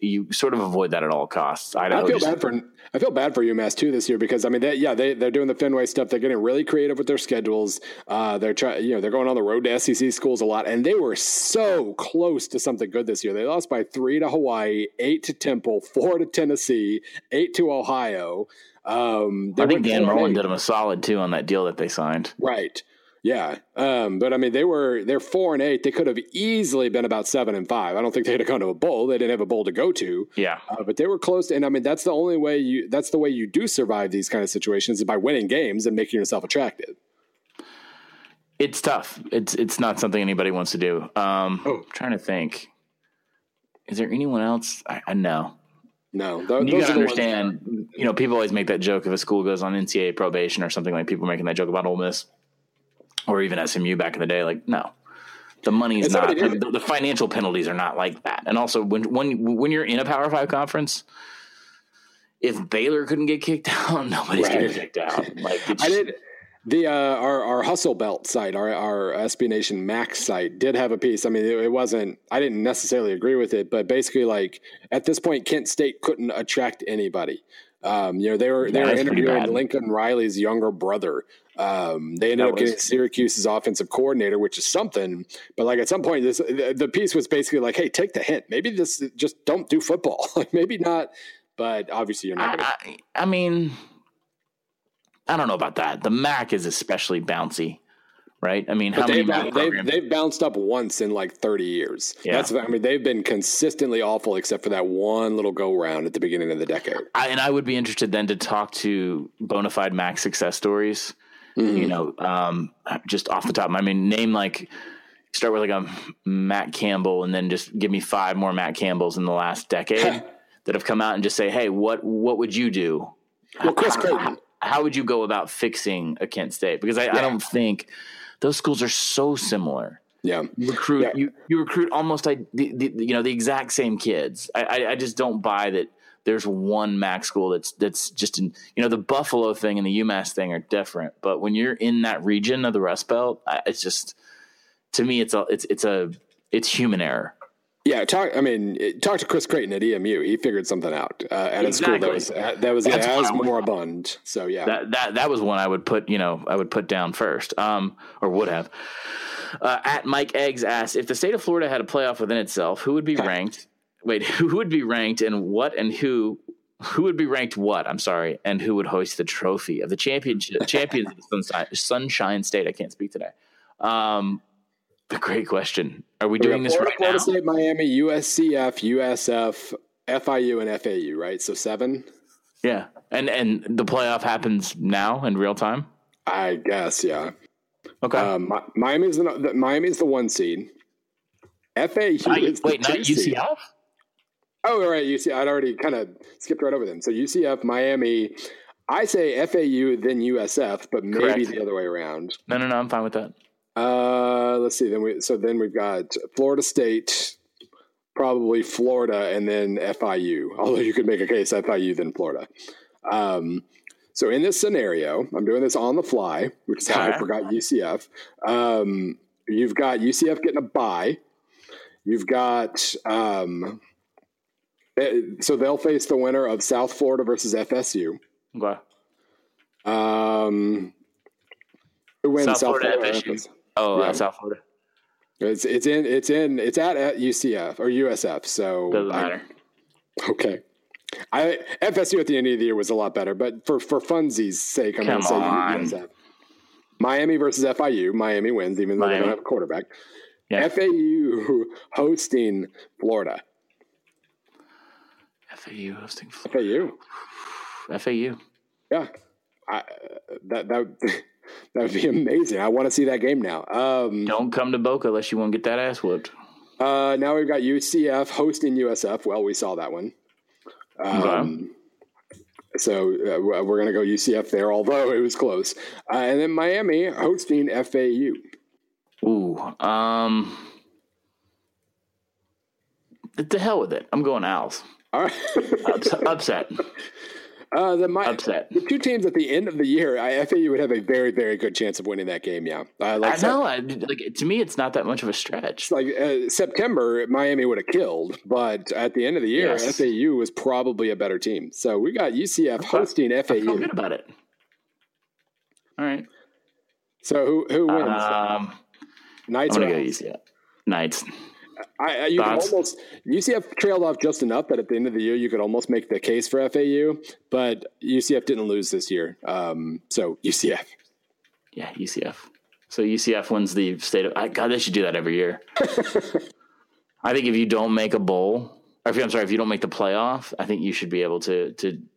You sort of avoid that at all costs. I feel bad for UMass too this year because they're doing the Fenway stuff. They're getting really creative with their schedules. They're going on the road to SEC schools a lot, and they were so close to something good this year. They lost by 3 to Hawaii, 8 to Temple, 4 to Tennessee, 8 to Ohio. I think Dan Mullen did them a solid too on that deal that they signed. Right. Yeah. But they're 4-8. They could have easily been about 7-5. I don't think they'd have gone to a bowl. They didn't have a bowl to go to. Yeah. But they were close. And that's the only way that's the way you do survive these kind of situations, is by winning games and making yourself attractive. It's tough. It's not something anybody wants to do. I'm trying to think, is there anyone else? I know. No, you gotta understand, people always make that joke. If a school goes on NCAA probation or something, like people making that joke about Ole Miss, or even SMU back in the day, like, no, the money's not, the financial penalties are not like that. And also when you're in a Power 5 conference, if Baylor couldn't get kicked out, nobody's going to get kicked out. Like, our Hustle Belt site, our SB Nation Max site, did have a piece. I didn't necessarily agree with it, but basically, like, at this point, Kent State couldn't attract anybody. They were interviewing Lincoln Riley's younger brother. They ended up getting Syracuse's offensive coordinator, which is something, but like at some point the piece was basically like, hey, take the hint. Maybe this just don't do football. Like maybe not, but obviously you're not. I don't know about that. The MAC is especially bouncy, right? They've bounced up once in like 30 years. Yeah. They've been consistently awful except for that one little go round at the beginning of the decade. I would be interested then to talk to bona fide MAC success stories. Mm-hmm. Just off the top, name, like, start with like a Matt Campbell and then just give me 5 more Matt Campbells in the last decade that have come out and just say, hey, what would you do? Well, Chris Clayton. How would you go about fixing a Kent State? Because I don't think those schools are so similar. Yeah. You recruit almost the exact same kids. I just don't buy that. There's one MAC school that's just the Buffalo thing and the UMass thing are different, but when you're in that region of the Rust Belt, it's just, to me, it's human error. Yeah, talk to Chris Creighton at EMU. He figured something out at a school that was moribund. So yeah, that was one I would put down first, or would have. At Mike Eggs asks, if the state of Florida had a playoff within itself, who would be ranked? Wait, who would be ranked and what, and who would be ranked what? I'm sorry, and who would hoist the trophy of the championship? Champions of the Sunshine State. I can't speak today. A great question. Are we doing this right now? Florida State, Miami, USCF, USF, FIU, and FAU, right? So 7? Yeah. And the playoff happens now in real time? I guess, yeah. Okay. Miami's the 1 seed. FAU is the 2 seed. UCF? Oh, all right, UCF. I'd already kind of skipped right over them. So UCF, Miami. I say FAU, then USF, but maybe the other way around. No, I'm fine with that. Let's see. Then we've got Florida State, probably Florida, and then FIU. Although you could make a case FIU then Florida. So in this scenario, I'm doing this on the fly, which is how I forgot UCF. You've got UCF getting a bye. You've got so they'll face the winner of South Florida versus FSU. Okay. Who wins South Florida FSU? Oh, yeah. South Florida. It's at UCF or USF. So doesn't matter. Okay. FSU at the end of the year was a lot better, but for funsies' sake, I'm going to say USF. Miami versus FIU. Miami wins, even though they don't have a quarterback. Yeah. FAU hosting Florida. FAU hosting Florida. FAU. Yeah. That would be amazing. I want to see that game now. Don't come to Boca unless you want to get that ass whooped. Now we've got UCF hosting USF. Well, we saw that one. So we're going to go UCF there, although it was close. And then Miami hosting FAU. Ooh. The hell with it. I'm going Owls. All right. Upset. The two teams at the end of the year, FAU would have a very, very good chance of winning that game. Yeah, to me, it's not that much of a stretch. Like September, Miami would have killed, but at the end of the year, FAU was probably a better team. So we got UCF hosting FAU. I feel good about it. All right. So who wins? Knights. I'm gonna go UCF. Knights. You could almost UCF trailed off just enough that at the end of the year you could almost make the case for FAU, but UCF didn't lose this year. So UCF, yeah, UCF. So UCF wins the state of. God, they should do that every year. I think if you don't make a bowl, if you don't make the playoff, I think you should be able to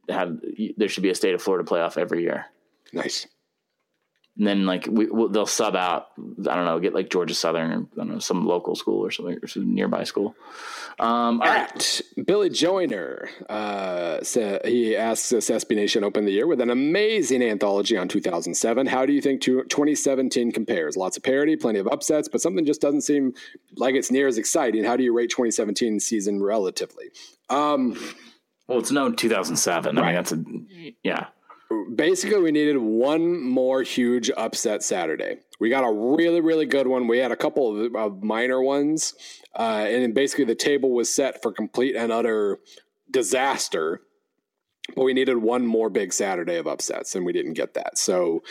have. There should be a state of Florida playoff every year. Nice. And then, they'll sub out, I don't know, get like Georgia Southern or some local school or something, or some nearby school. Billy Joyner, he asks us, SB Nation opened the year with an amazing anthology on 2007. How do you think 2017 compares? Lots of parity, plenty of upsets, but something just doesn't seem like it's near as exciting. How do you rate 2017 season relatively? It's no 2007. Right. Basically, we needed one more huge upset Saturday. We got a really, really good one. We had a couple of minor ones. And then basically the table was set for complete and utter disaster. But we needed one more big Saturday of upsets, and we didn't get that. So,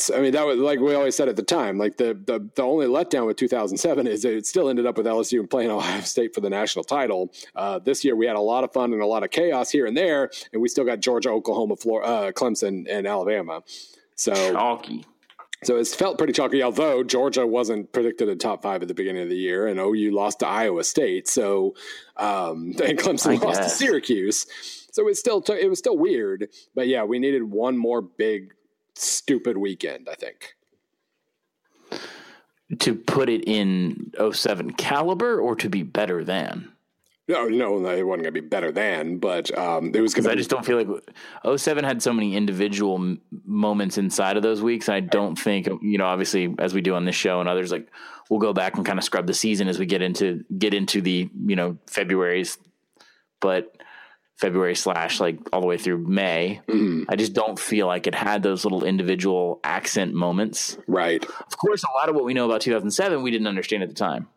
that was like we always said at the time, like the only letdown with 2007 is it still ended up with LSU and playing Ohio State for the national title. This year we had a lot of fun and a lot of chaos here and there, and we still got Georgia, Oklahoma, Florida, Clemson, and Alabama. So chalky. So it's felt pretty chalky, although Georgia wasn't predicted a top 5 at the beginning of the year, and OU lost to Iowa State. So and Clemson lost to Syracuse. So it was still weird, but yeah, we needed one more big stupid weekend, I think. To put it in 2007 caliber or to be better than? No, it wasn't going to be better than, but it was going to be. I just don't feel like 2007 had so many individual moments inside of those weeks. I don't think, obviously, as we do on this show and others, like we'll go back and kind of scrub the season as we get into the, February's, but February / like all the way through May. Mm. I just don't feel like it had those little individual accent moments. Right. Of course, a lot of what we know about 2007, we didn't understand at the time.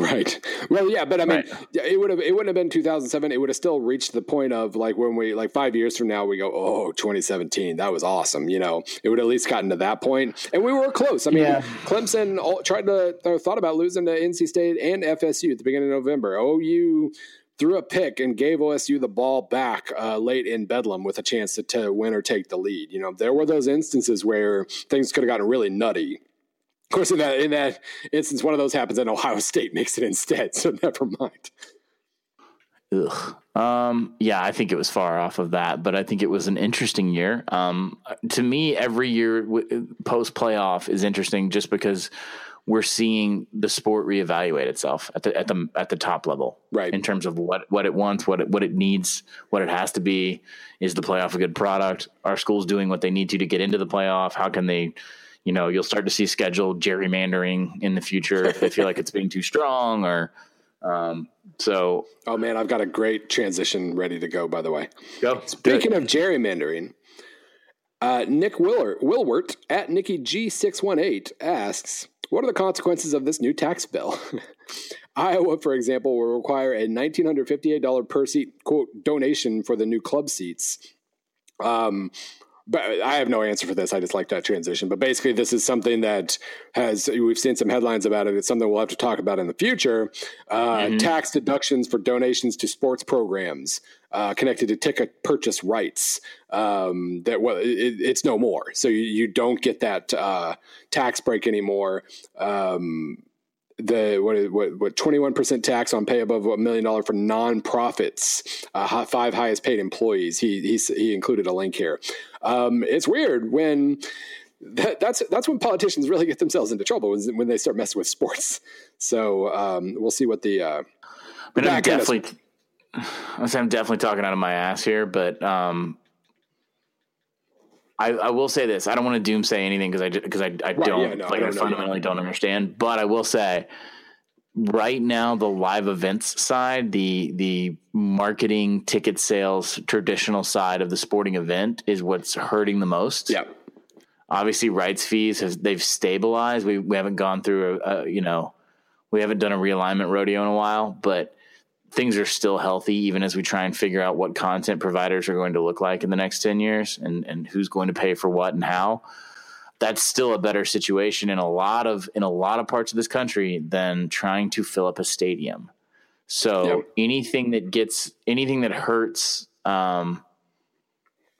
Right. Well, yeah, but I mean, it wouldn't have been 2007. It would have still reached the point of like when we, like 5 years from now, we go, oh, 2017, that was awesome. You know, it would have at least gotten to that point. And we were close. I mean, Clemson thought about losing to NC State and FSU at the beginning of November. OU threw a pick and gave OSU the ball back late in Bedlam with a chance to win or take the lead. You know, there were those instances where things could have gotten really nutty. Of course, in that instance, one of those happens and Ohio State makes it instead, so never mind. Yeah, I think it was far off of that, but I think it was an interesting year. To me, every year post-playoff is interesting just because we're seeing the sport reevaluate itself at the top level, right? In terms of what it wants, what it needs, what it has to be. Is the playoff a good product? Are schools doing what they need to get into the playoff? How can they? You know, you'll start to see schedule gerrymandering in the future if they feel like it's being too strong or so. Oh, man, I've got a great transition ready to go, by the way. Go. Speaking of gerrymandering, Nick Wilwert at Nikki G618 asks, what are the consequences of this new tax bill? Iowa, for example, will require a $1,958 per seat, quote, donation for the new club seats. But I have no answer for this. I just like that transition. But basically, this is something that we've seen some headlines about it. It's something we'll have to talk about in the future. Tax deductions for donations to sports programs connected to ticket purchase rights. It's no more. So you don't get that tax break anymore. 21% tax on pay above $1 million for nonprofits, 5 highest paid employees. He included a link here. It's weird when that's when politicians really get themselves into trouble when they start messing with sports. So we'll see what the. I'm definitely talking out of my ass here, but I will say this. I don't want to doomsay anything because I fundamentally don't understand. But I will say, right now, the live events side, the marketing, ticket sales, traditional side of the sporting event is what's hurting the most. Yeah. Obviously, rights fees they've stabilized. We haven't gone through we haven't done a realignment rodeo in a while, but things are still healthy, even as we try and figure out what content providers are going to look like in the next 10 years and who's going to pay for what and how. That's still a better situation in a lot of parts of this country than trying to fill up a stadium. So anything that hurts a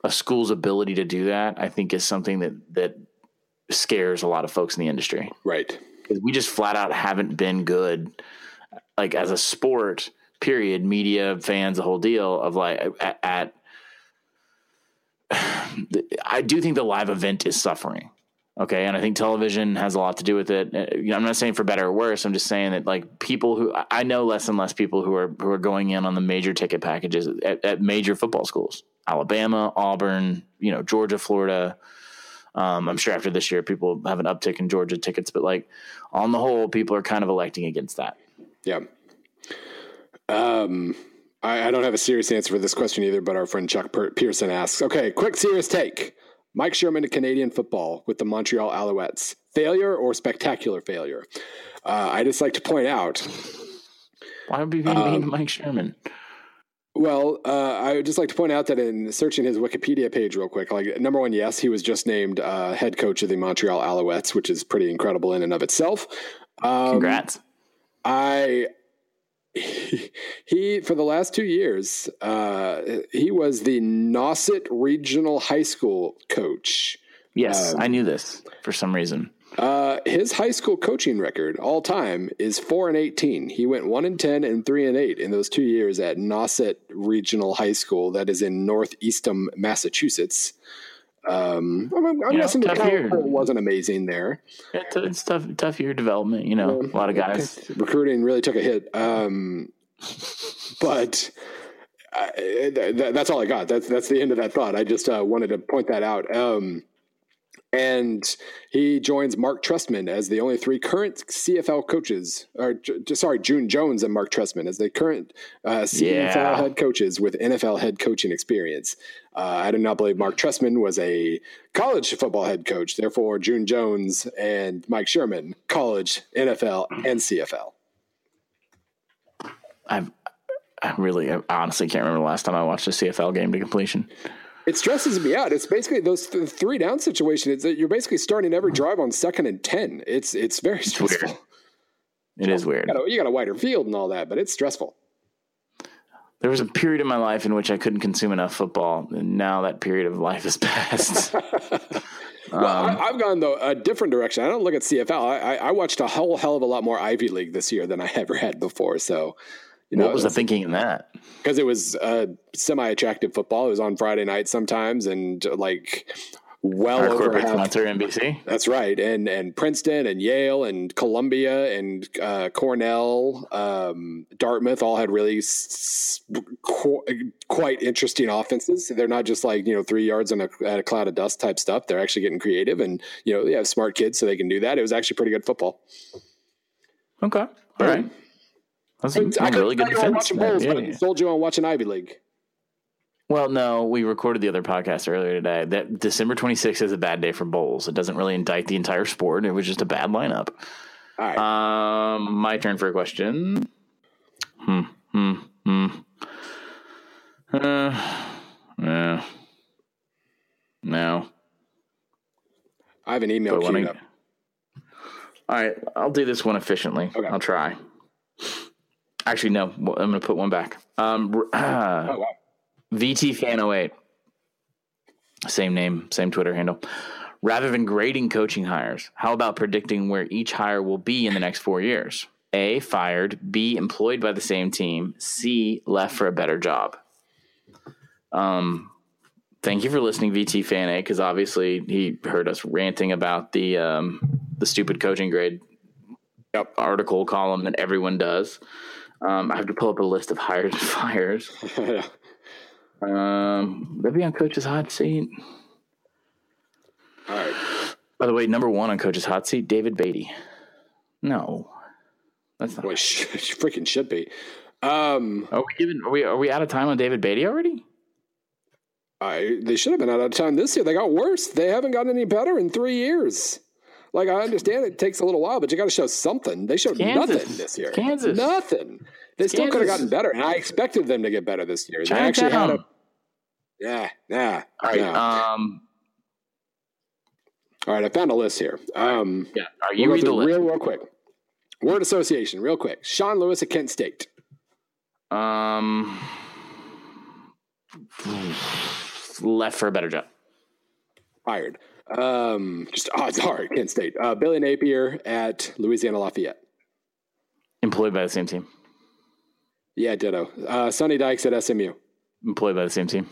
school's ability to do that, I think is something that scares a lot of folks in the industry. Right. Because we just flat out haven't been good, like as a sport, period, media, fans, the whole deal of like I do think the live event is suffering. Okay. And I think television has a lot to do with it. You know, I'm not saying for better or worse. I'm just saying that like people who I know less and less people who are going in on the major ticket packages at major football schools, Alabama, Auburn, you know, Georgia, Florida. I'm sure after this year, people have an uptick in Georgia tickets, but like on the whole, people are kind of electing against that. Yeah. I don't have a serious answer for this question either, but our friend Chuck Pearson asks, okay, quick serious take. Mike Sherman to Canadian football with the Montreal Alouettes. Failure or spectacular failure? I just like to point out. Why would you be mean to Mike Sherman? Well, I would just like to point out that in searching his Wikipedia page real quick, like number one, yes, he was just named head coach of the Montreal Alouettes, which is pretty incredible in and of itself. Congrats. He for the last 2 years, he was the Nauset Regional High School coach. Yes, I knew this for some reason. His high school coaching record all time is 4-18. He went 1-10 and 3-8 in those 2 years at Nauset Regional High School, that is in northeastern Massachusetts. I'm guessing the year wasn't amazing there. It's tough year development. You know, a lot of guys recruiting really took a hit. But that's all I got. That's the end of that thought. I just wanted to point that out. And he joins Mark Trestman as the only three current CFL coaches, June Jones and Mark Trestman as the current CFL head coaches with NFL head coaching experience. I do not believe Mark Trestman was a college football head coach. Therefore, June Jones and Mike Sherman, college, NFL, and CFL. I honestly can't remember the last time I watched a CFL game to completion. It stresses me out. It's basically those three down situation. It's that you're basically starting every drive on 2nd and 10. It's very stressful. Weird. It is weird. You got a wider field and all that, but it's stressful. There was a period in my life in which I couldn't consume enough football, and now that period of life has passed. I've gone though a different direction. I don't look at CFL. I watched a whole hell of a lot more Ivy League this year than I ever had before. So, what was the thinking in that? Because it was semi-attractive football. It was on Friday night sometimes, and our over corporate sponsor, NBC. That's right, and Princeton and Yale and Columbia and Cornell, Dartmouth all had really quite interesting offenses. They're not just 3 yards on at a cloud of dust type stuff. They're actually getting creative, and they have smart kids, so they can do that. It was actually pretty good football. Okay, all right. That's really good defense. I sold you on watching Ivy League. Well, no, we recorded the other podcast earlier today that December 26th is a bad day for bowls. It doesn't really indict the entire sport. It was just a bad lineup. All right. My turn for a question. No. I have an email queued up. All right. I'll do this one efficiently. Okay. I'll try. Actually, no. I'm going to put one back. Oh, wow. VTFan08, same name, same Twitter handle. Rather than grading coaching hires, how about predicting where each hire will be in the next 4 years? A, fired. B, employed by the same team. C, left for a better job. Thank you for listening, VTFan8, because obviously he heard us ranting about the stupid coaching grade article column that everyone does. I have to pull up a list of hires and fires. They'll be on Coach's Hot Seat. All right. By the way, number 1 on Coach's Hot Seat, David Beatty. No, that's not. Boy, freaking should be. Are we out of time on David Beatty already? They should have been out of time this year. They got worse. They haven't gotten any better in 3 years. Like, I understand it takes a little while, but you got to show something. They showed nothing this year. Nothing. They still could have gotten better, and I expected them to get better this year. They actually had a – yeah. All right. All right, I found a list here. Yeah. All right, you read the list. Real quick. Word association, real quick. Sean Lewis at Kent State. Left for a better job. Fired. Kent State. Billy Napier at Louisiana Lafayette. Employed by the same team. Yeah, ditto. Sonny Dykes at SMU. Employed by the same team.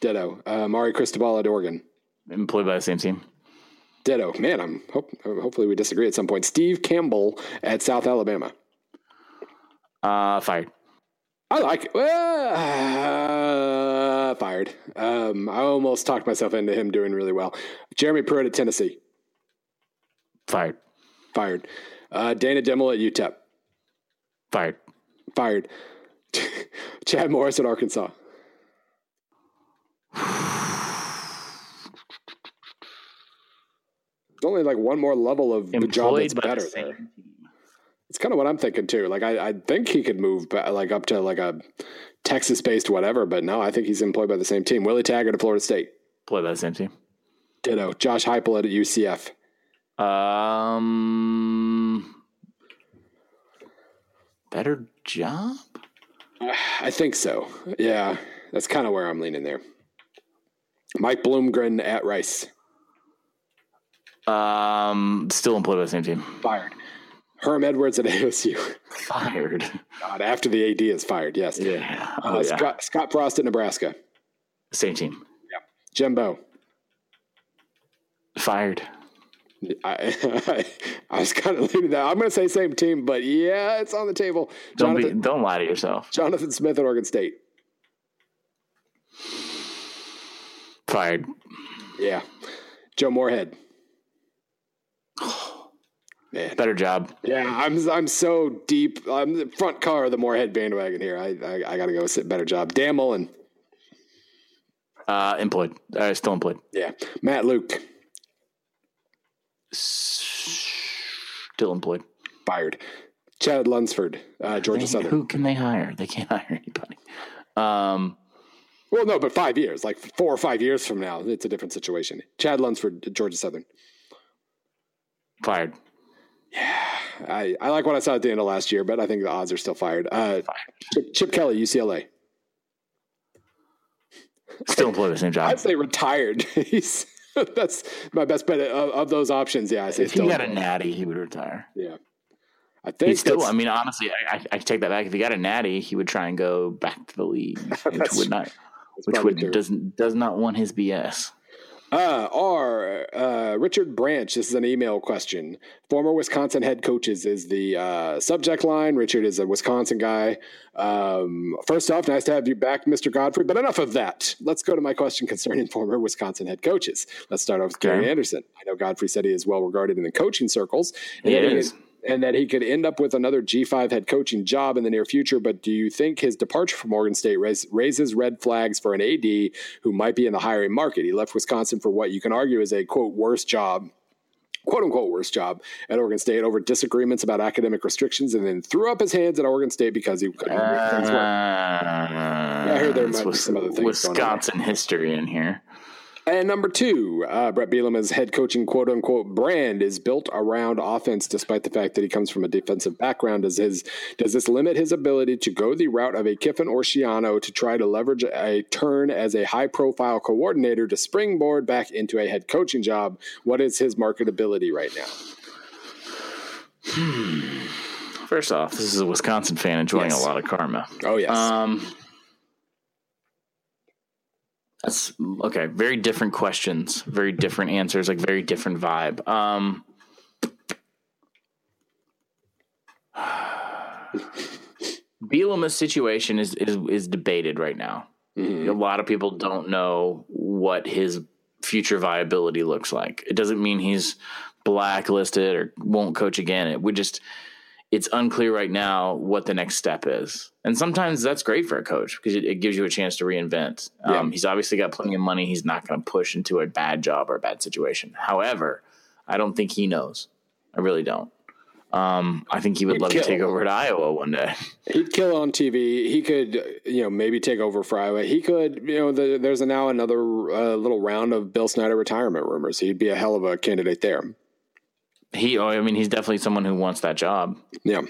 Ditto. Mari Cristobal at Oregon. Employed by the same team. Ditto. Man, hopefully we disagree at some point. Steve Campbell at South Alabama. Fired. I like it. Fired. I almost talked myself into him doing really well. Jeremy Pruitt at Tennessee. Fired. Dana Demmel at UTEP. Fired. Chad Morris at Arkansas. It's only like one more level of the job that's better there. It's kind of what I'm thinking too. Like I think he could move like up to like a Texas-based whatever, but no, I think he's employed by the same team. Willie Taggart at Florida State. Employed by the same team. Ditto. Josh Heupel at UCF. Better job? I think so. Yeah, that's kind of where I'm leaning there. Mike Bloomgren at Rice. Still employed by the same team. Fired. Herm Edwards at ASU. Fired. God, after the AD is fired, yes. Yeah. Scott Frost at Nebraska. Same team. Yeah. Jimbo. Fired. I was kind of leaning that. I'm going to say same team, but yeah, it's on the table. Don't lie to yourself. Jonathan Smith at Oregon State. Fired. Yeah. Joe Moorhead. Man. Better job. Yeah, I'm so deep. I'm the front car of the Moorhead bandwagon here. I got to go sit better job. Dan Mullen. Employed. Still employed. Yeah. Matt Luke. Still employed. Fired. Chad Lunsford, Georgia Southern. Who can they hire? They can't hire anybody. Well, no, but 5 years, like 4 or 5 years from now, it's a different situation. Chad Lunsford, Georgia Southern. Fired. Yeah. I like what I saw at the end of last year, but I think the odds are still fired. Chip Kelly, UCLA. Still employed the same job. I'd say retired. That's my best bet of those options. Yeah, I say if still. If he got a natty, he would retire. Yeah. I think still, I mean, honestly, I take that back. If he got a natty, he would try and go back to the league, which does not want his BS. Richard Branch, this is an email question. Former Wisconsin head coaches is the subject line. Richard is a Wisconsin guy. First off, nice to have you back, Mr. Godfrey. But enough of that. Let's go to my question concerning former Wisconsin head coaches. Let's start off with Gary Anderson. I know Godfrey said he is well regarded in the coaching circles. And that he could end up with another G5 head coaching job in the near future. But do you think his departure from Oregon State raises red flags for an AD who might be in the hiring market? He left Wisconsin for what you can argue is a, quote, worse job, quote unquote, worse job at Oregon State over disagreements about academic restrictions, and then threw up his hands at Oregon State because he couldn't make things work. I heard there might be some other things Wisconsin going on. History in here. And number two, Brett Bielema's head coaching, quote unquote, brand is built around offense, despite the fact that he comes from a defensive background. Does this limit his ability to go the route of a Kiffin or Schiano to try to leverage a turn as a high profile coordinator to springboard back into a head coaching job? What is his marketability right now? First off, this is a Wisconsin fan enjoying a lot of karma. Oh, yes. That's okay. Very different questions, very different answers, like very different vibe. Bielema's situation is debated right now. Mm-hmm. A lot of people don't know what his future viability looks like. It doesn't mean he's blacklisted or won't coach again. It's unclear right now what the next step is. And sometimes that's great for a coach because it gives you a chance to reinvent. He's obviously got plenty of money. He's not going to push into a bad job or a bad situation. However, I don't think he knows. I really don't. I think he would love to take over at Iowa one day. He'd kill on TV. He could, maybe take over for Iowa. He could, there's now another little round of Bill Snyder retirement rumors. He'd be a hell of a candidate there. He's definitely someone who wants that job. Yeah.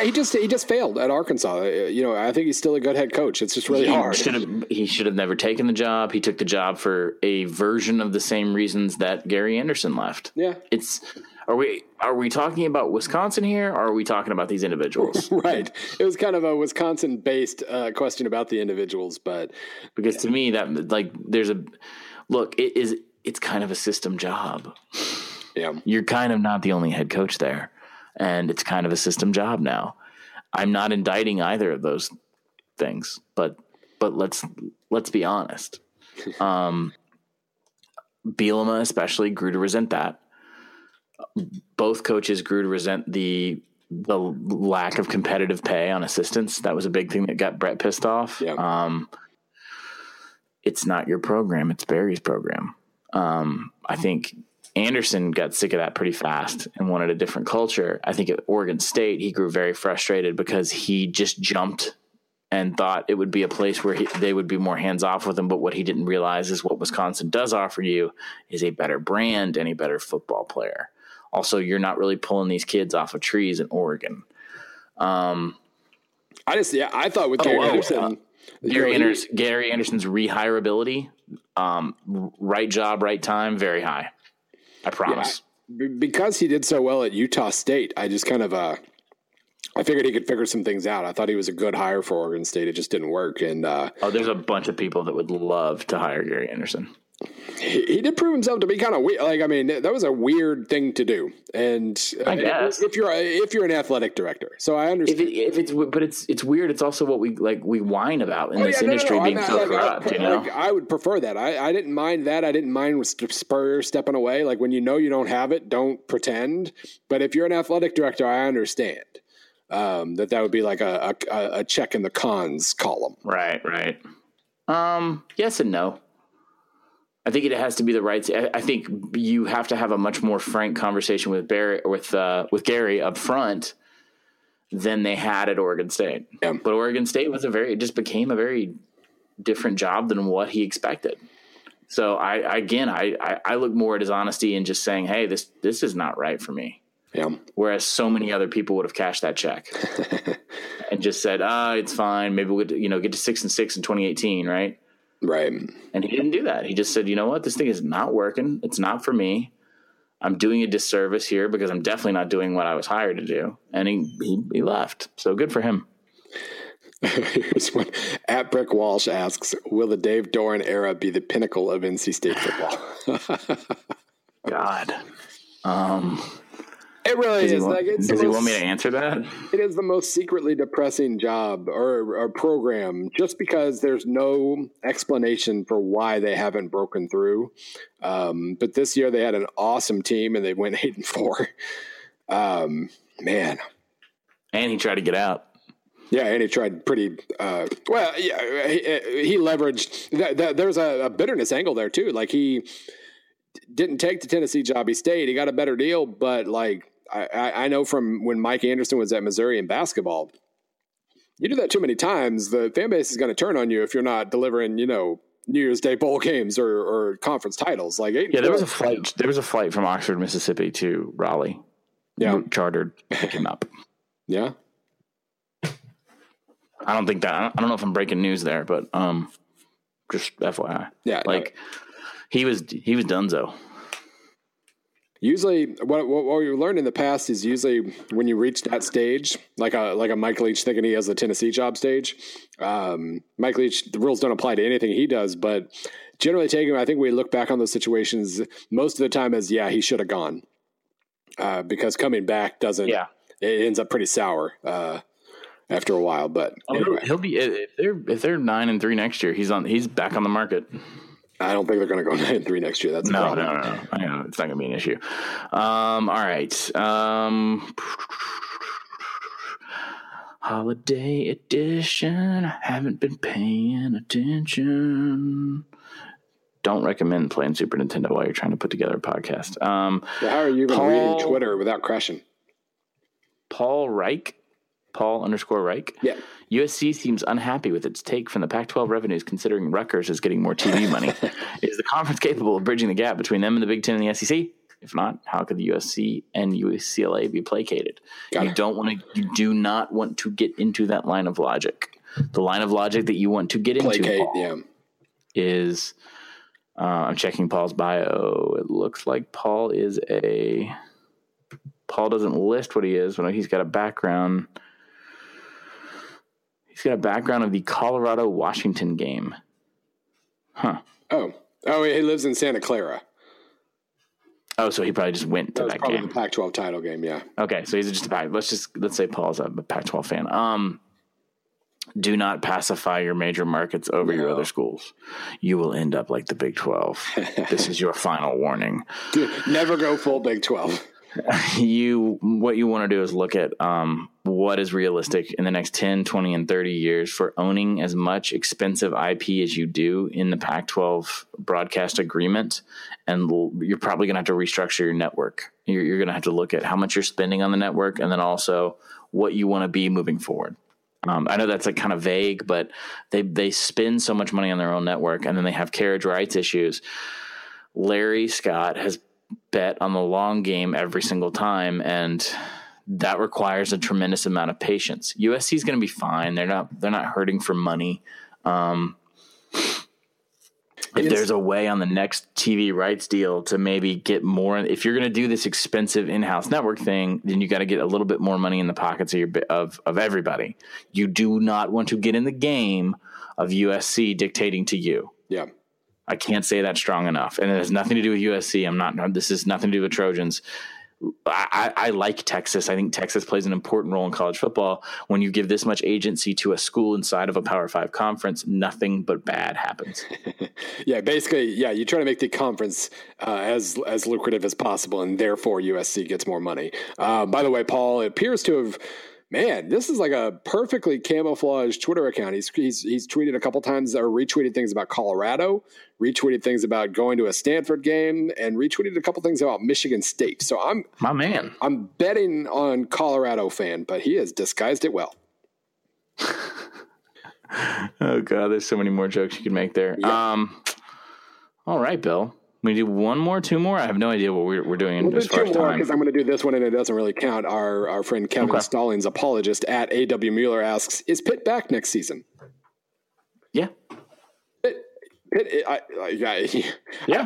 He just failed at Arkansas. I think he's still a good head coach. It's just really hard. He should have never taken the job. He took the job for a version of the same reasons that Gary Anderson left. Yeah. Are we talking about Wisconsin here, or are we talking about these individuals? Right. It was kind of a Wisconsin-based question about the individuals, but because to me that it's kind of a system job. Yeah. You're kind of not the only head coach there, and it's kind of a system job now. I'm not indicting either of those things, but let's be honest. Bielema especially grew to resent that. Both coaches grew to resent the lack of competitive pay on assistants. That was a big thing that got Brett pissed off. Yeah. It's not your program. It's Barry's program. I think Anderson got sick of that pretty fast and wanted a different culture. I think at Oregon State, he grew very frustrated because he just jumped and thought it would be a place where they would be more hands-off with him. But what he didn't realize is what Wisconsin does offer you is a better brand and a better football player. Also, you're not really pulling these kids off of trees in Oregon. I thought with Gary Anderson. Gary Anderson's rehirability, right job, right time, very high. I promise. Yeah, because he did so well at Utah State, I just kind of I figured he could figure some things out. I thought he was a good hire for Oregon State. It just didn't work. And there's a bunch of people that would love to hire Gary Anderson. He did prove himself to be kind of weird. That was a weird thing to do. And I guess if you're an athletic director, so I understand. It's weird. It's also what we whine about in this industry being so corrupt. I would prefer that. I didn't mind that. I didn't mind Spurrier stepping away. Like when you don't have it, don't pretend. But if you're an athletic director, I understand that would be like a check in the cons column. Right. Yes and no. I think it has to be the right. I think you have to have a much more frank conversation with Barry, with Gary up front than they had at Oregon State. Yeah. But Oregon State was it just became a very different job than what he expected. So I look more at his honesty and just saying, hey, this is not right for me. Yeah. Whereas so many other people would have cashed that check and just said, it's fine. Maybe we'll get to 6-6 in 2018. Right. And he didn't do that. He just said, you know what? This thing is not working. It's not for me. I'm doing a disservice here because I'm definitely not doing what I was hired to do. And he left. So good for him. Here's one. At Brick Walsh asks, will the Dave Doran era be the pinnacle of NC State football? God. It really is. Does he want me to answer that? It is the most secretly depressing job or program, just because there's no explanation for why they haven't broken through. But this year they had an awesome team and they went 8-4. Man. And he tried to get out. Yeah, and he tried pretty well. Yeah, he leveraged. There's a bitterness angle there too. Like he didn't take the Tennessee job; he stayed. He got a better deal, but like I know from when Mike Anderson was at Missouri in basketball, you do that too many times, the fan base is going to turn on you if you're not delivering, New Year's Day bowl games or conference titles. Like There was a flight from Oxford, Mississippi to Raleigh. Yeah, chartered, pick him up. Yeah. I don't know if I'm breaking news there, but just FYI. Yeah, he was donezo. Usually, what we learned in the past is usually when you reach that stage, like a Mike Leach thinking he has the Tennessee job stage. Mike Leach, the rules don't apply to anything he does, but generally taken, I think we look back on those situations most of the time as he should have gone because coming back doesn't. Yeah. It ends up pretty sour. After a while, but anyway. He'll be if they're 9-3 next year. He's back on the market. I don't think they're going to go 9-3 next year. That's no. I know it's not going to be an issue. All right. Holiday edition. I haven't been paying attention. Don't recommend playing Super Nintendo while you're trying to put together a podcast. How are you even reading Twitter without crashing? Paul_Reich. Yeah. USC seems unhappy with its take from the Pac-12 revenues, considering Rutgers is getting more TV money. Is the conference capable of bridging the gap between them and the Big Ten and the SEC? If not, how could the USC and UCLA be placated? You do not want to get into that line of logic. The line of logic that you want to get into, Paul, is I'm checking Paul's bio. It looks like Paul doesn't list what he is, but he's got a background. He's got a background of the Colorado-Washington game. Huh. Oh, he lives in Santa Clara. Oh, so he probably just went to that game. That was probably the Pac-12 title game, yeah. Okay, so he's just let's say Paul's a Pac-12 fan. Do not pacify your major markets over your other schools. You will end up like the Big 12. This is your final warning. Dude, never go full Big 12. What you want to do is look at what is realistic in the next 10, 20, and 30 years for owning as much expensive IP as you do in the Pac-12 broadcast agreement, and you're probably going to have to restructure your network. You're going to have to look at how much you're spending on the network, and then also what you want to be moving forward. I know that's kind of vague, but they spend so much money on their own network, and then they have carriage rights issues. Larry Scott has bet on the long game every single time, and that requires a tremendous amount of patience. USC is going to be fine. They're not hurting for money. If there's a way on the next TV rights deal to maybe get more, if you're going to do this expensive in-house network thing, then you got to get a little bit more money in the pockets of of everybody. You do not want to get in the game of USC dictating to you. Yeah. I can't say that strong enough. And it has nothing to do with USC. This is nothing to do with Trojans. I like Texas. I think Texas plays an important role in college football. When you give this much agency to a school inside of a Power 5 conference, nothing but bad happens. Basically, you try to make the conference as lucrative as possible, and therefore USC gets more money. By the way, Paul, it appears to have man, this is like a perfectly camouflaged Twitter account. He's tweeted a couple times or retweeted things about Colorado, retweeted things about going to a Stanford game, and retweeted a couple things about Michigan State. So I'm my man. I'm betting on Colorado fan, but he has disguised it well. Oh God, there's so many more jokes you can make there. Yeah. All right, Bill. We do one more, two more. I have no idea what we're doing as far as time. Because I'm going to do this one, and it doesn't really count. Our friend Kevin Stallings, apologist at A.W. Mueller, asks: is Pitt back next season? Yeah. Pitt, I'm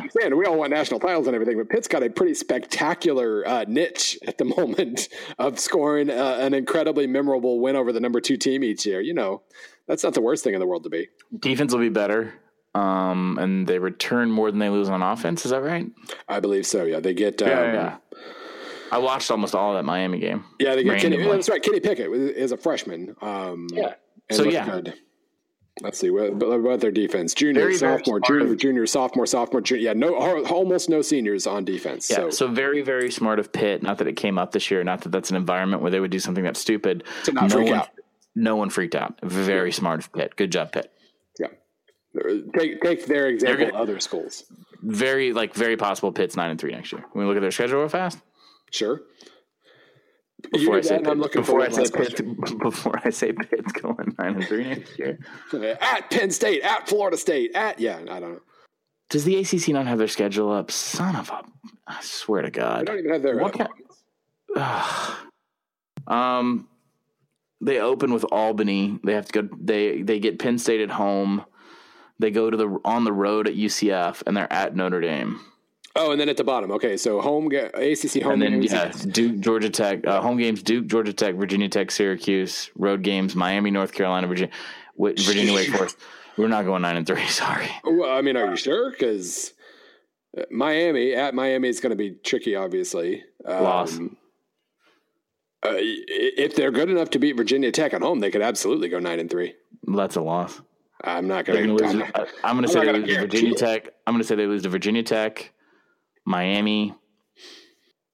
saying we all want national titles and everything, but Pitt's got a pretty spectacular niche at the moment of scoring an incredibly memorable win over the number 2 team each year. You know, that's not the worst thing in the world to be. Defense will be better. And they return more than they lose on offense. Is that right? I believe so. Yeah, they get. I watched almost all of that Miami game. Yeah, they get that's right. Kenny Pickett is a freshman. Good. Let's see what their defense: junior, sophomore. Yeah, almost no seniors on defense. Yeah, so very, very smart of Pitt. Not that it came up this year. Not that that's an environment where they would do something that's stupid. To not freak out. No one freaked out. Very smart of Pitt. Good job, Pitt. Yeah. Take their example of other schools. Very possible Pitt's 9-3 next year. Can we look at their schedule real fast? Sure. Before I say Pitt's going 9-3 next year. At Penn State, at Florida State, I don't know. Does the ACC not have their schedule up? Son of a... I swear to God. They don't even have their... They open with Albany. They have to go... They get Penn State at home. They go to on the road at UCF, and they're at Notre Dame. Oh, and then at the bottom. Okay, so ACC home games. And then, Duke, Georgia Tech. Home games, Duke, Georgia Tech, Virginia Tech, Syracuse. Road games, Miami, North Carolina, Virginia Wake Forest. We're not going 9-3, sorry. Well, I mean, are you sure? Because Miami is going to be tricky, obviously. Loss. If they're good enough to beat Virginia Tech at home, they could absolutely go 9-3. That's a loss. I'm not going to. I'm going to say they lose to Virginia Tech. I'm going to say they lose to Virginia Tech, Miami,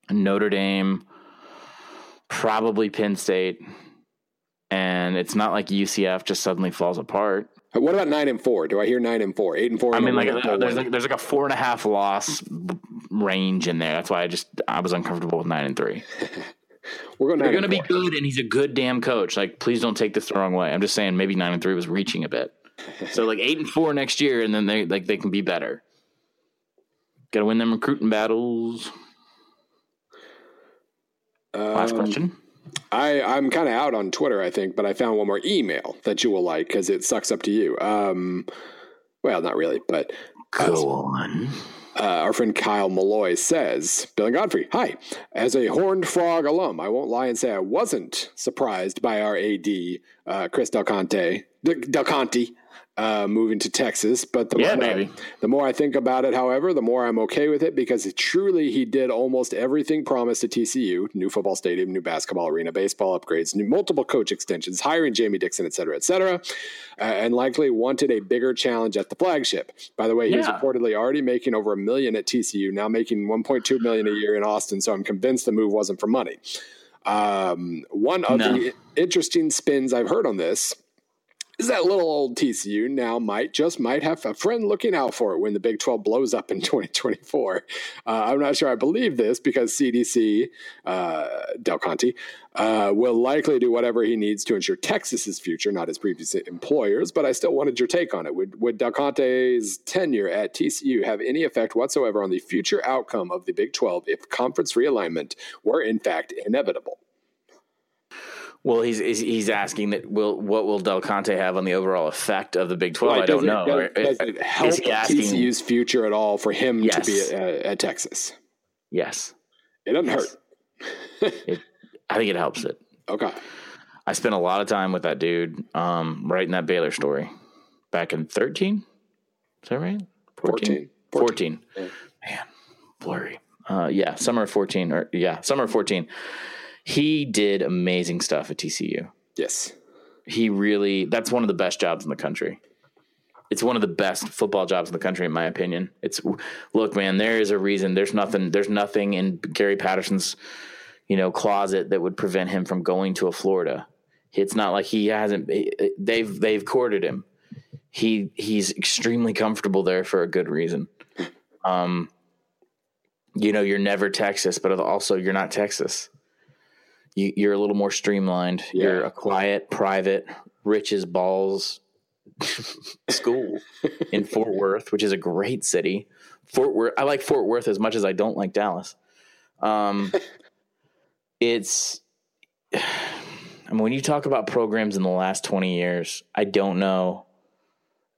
Notre Dame, probably Penn State, and it's not like UCF just suddenly falls apart. What about 9-4? Do I hear 9-4, 8-4? I mean, there's a 4.5 loss range in there. That's why I was uncomfortable with 9-3. They're going to be good, and he's a good damn coach. Like, please don't take this the wrong way. I'm just saying, maybe 9-3 was reaching a bit. So, like 8-4 next year, and then they can be better. Got to win them recruiting battles. Last question. I'm kind of out on Twitter, I think, but I found one more email that you will like because it sucks up to you. Well, not really, but go on. Our friend Kyle Malloy says, Bill and Godfrey, hi. As a Horned Frog alum, I won't lie and say I wasn't surprised by our AD, Chris Del Conte, moving to Texas. But the more I think about it, however, the more I'm okay with it because he did almost everything promised to TCU: new football stadium, new basketball arena, baseball upgrades, new multiple coach extensions, hiring Jamie Dixon, etc., and likely wanted a bigger challenge at the flagship. By the way, he's reportedly already making over $1 million at TCU, now making $1.2 million a year in Austin. So I'm convinced the move wasn't for money. One of the interesting spins I've heard on this is that little old TCU now might have a friend looking out for it when the Big 12 blows up in 2024. I'm not sure I believe this because CDC, Del Conte, will likely do whatever he needs to ensure Texas's future, not his previous employers, but I still wanted your take on it. Would Del Conte's tenure at TCU have any effect whatsoever on the future outcome of the Big 12 if conference realignment were in fact inevitable? Well, he's asking what will Del Conte have on the overall effect of the Big 12? Well, I don't know. Does it help TCU's future at all for him to be at Texas? Yes. It doesn't hurt. I think it helps it. Okay. I spent a lot of time with that dude writing that Baylor story back in 13. Is that right? 14. Man, blurry. Summer of 14. Summer of 14. He did amazing stuff at TCU. Yes. That's one of the best jobs in the country. It's one of the best football jobs in the country, in my opinion. Look, man, there is a reason. There's nothing in Gary Patterson's you know, closet that would prevent him from going to a Florida. It's not like he hasn't, they've courted him. He's extremely comfortable there for a good reason. You know, you're never Texas, but also you're not Texas. You're a little more streamlined. Yeah. You're a quiet, private, rich as balls school in Fort Worth, which is a great city. Fort Worth, I like Fort Worth as much as I don't like Dallas. When you talk about programs in the last 20 years, I don't know.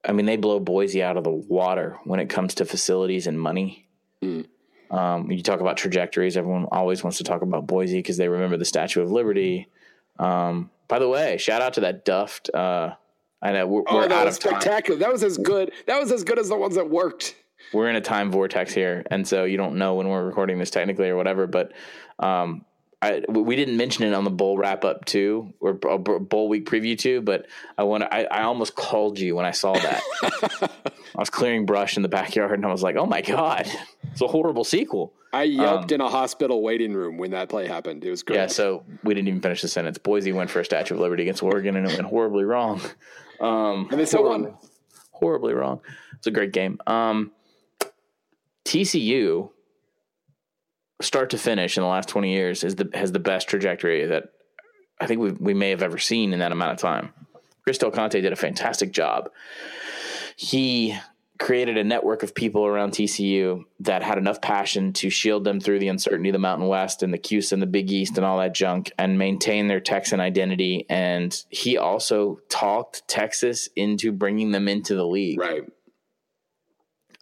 I mean, they blow Boise out of the water when it comes to facilities and money. Mm. When you talk about trajectories, everyone always wants to talk about Boise because they remember the Statue of Liberty. By the way, shout out to that duffed. I know we're that out was of time. Spectacular. That was as good. That was as good as the ones that worked. We're in a time vortex here, and so you don't know when we're recording this technically or whatever. But we didn't mention it on the bowl wrap up too, or bowl week preview too. But I almost called you when I saw that. I was clearing brush in the backyard, and I was like, "Oh my god, it's a horrible sequel." I yelped in a hospital waiting room when that play happened. It was great. Yeah, so we didn't even finish the sentence. Boise went for a Statue of Liberty against Oregon, and it went horribly wrong. And they still won. Horribly wrong. It's a great game. TCU, start to finish in the last 20 years, has the best trajectory that I think we may have ever seen in that amount of time. Chris Del Conte did a fantastic job. He created a network of people around TCU that had enough passion to shield them through the uncertainty of the Mountain West and the Cuse and the Big East and all that junk, and maintain their Texan identity. And he also talked Texas into bringing them into the league. Right.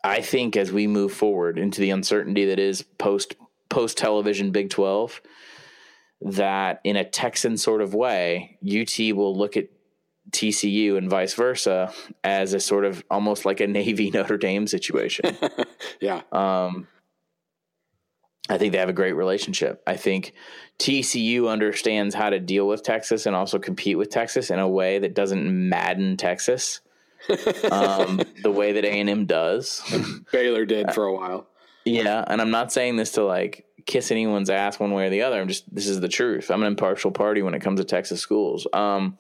I think as we move forward into the uncertainty that is post television Big 12, that in a Texan sort of way, UT will look at TCU and vice versa as a sort of almost like a Navy Notre Dame situation. Yeah. I think they have a great relationship. I think TCU understands how to deal with Texas and also compete with Texas in a way that doesn't madden Texas. The way that A&M does. Baylor did for a while. Yeah, and I'm not saying this to like kiss anyone's ass one way or the other. This is the truth. I'm an impartial party when it comes to Texas schools. You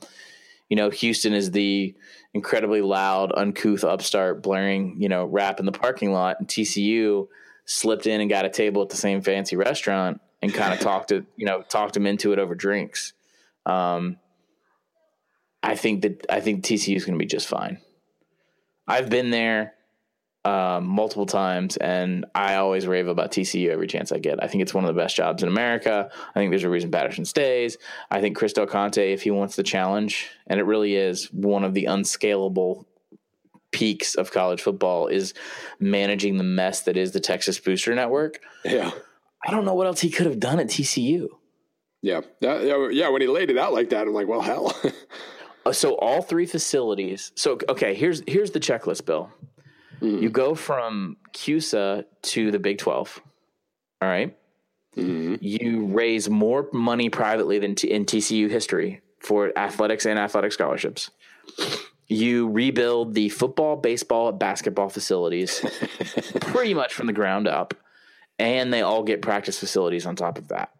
know, Houston is the incredibly loud, uncouth upstart blaring, you know, rap in the parking lot, and TCU slipped in and got a table at the same fancy restaurant and kind of talked them into it over drinks. I think TCU is going to be just fine. I've been there multiple times, and I always rave about TCU every chance I get. I think it's one of the best jobs in America. I think there's a reason Patterson stays. I think Chris Del Conte, if he wants the challenge, and it really is one of the unscalable peaks of college football, is managing the mess that is the Texas Booster Network. Yeah, I don't know what else he could have done at TCU. Yeah, yeah. When he laid it out like that, I'm like, well, hell. So all three facilities. So, okay, here's the checklist, Bill. Mm. You go from CUSA to the Big 12, all right? Mm. You raise more money privately than in TCU history for athletics and athletic scholarships. You rebuild the football, baseball, and basketball facilities pretty much from the ground up, and they all get practice facilities on top of that,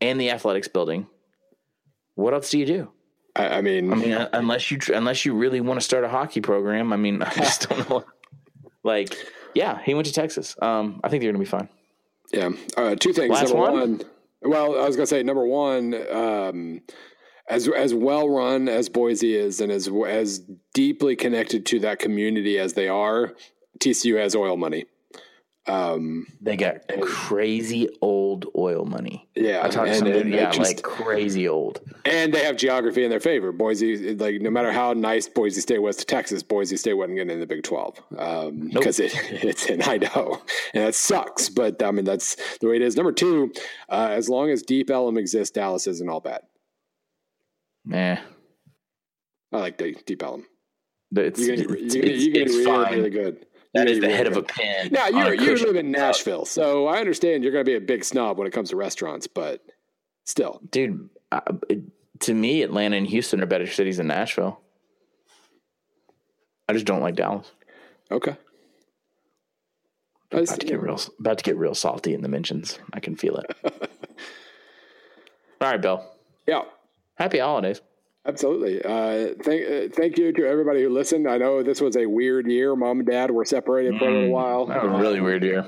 and the athletics building. What else do you do? I mean, unless you really want to start a hockey program, I mean, I just don't know. Like, yeah, he went to Texas. I think they're going to be fine. Yeah. Two things. Number one. Well, I was going to say, number one, as well run as Boise is, and as deeply connected to that community as they are, TCU has oil money. They got crazy old oil money. Yeah. I talked to somebody like crazy old. And they have geography in their favor. Boise, like, no matter how nice Boise State was to Texas, Boise State wasn't getting in the Big 12 because it's in Idaho, and that sucks. But I mean, that's the way it is. Number two, as long as Deep Ellum exists, Dallas isn't all bad. Nah. I like Deep Ellum. It's really good. That is the head of a pin. Now, you live in Nashville, so I understand you're going to be a big snob when it comes to restaurants, but still. Dude, to me, Atlanta and Houston are better cities than Nashville. I just don't like Dallas. Okay. I'm about to get real salty in the mentions. I can feel it. All right, Bill. Yeah. Happy holidays. Absolutely. Thank you to everybody who listened. I know this was a weird year. Mom and Dad were separated for a little while. That was a really weird year.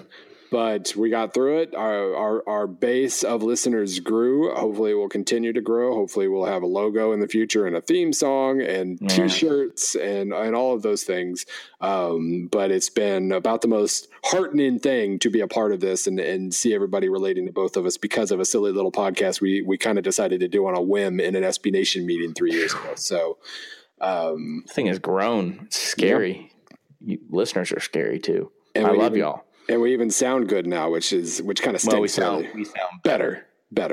But we got through it. Our base of listeners grew. Hopefully it will continue to grow. Hopefully we'll have a logo in the future and a theme song and T-shirts and all of those things. But it's been about the most heartening thing to be a part of this and see everybody relating to both of us because of a silly little podcast we kind of decided to do on a whim in an SB Nation meeting 3 years ago. So this thing has grown. It's scary. Yeah. Listeners are scary too. And I love y'all. And we even sound good now, which kind of stinks. Well, we sound better.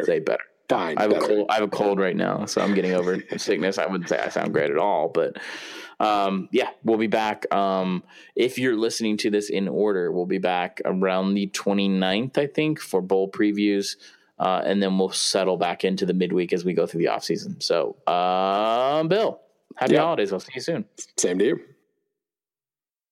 Say better. Fine. I have a cold right now, so I'm getting over sickness. I wouldn't say I sound great at all, but yeah, we'll be back. If you're listening to this in order, we'll be back around the 29th, I think, for bowl previews, and then we'll settle back into the midweek as we go through the off season. So, Bill, happy holidays. I'll see you soon. Same to you.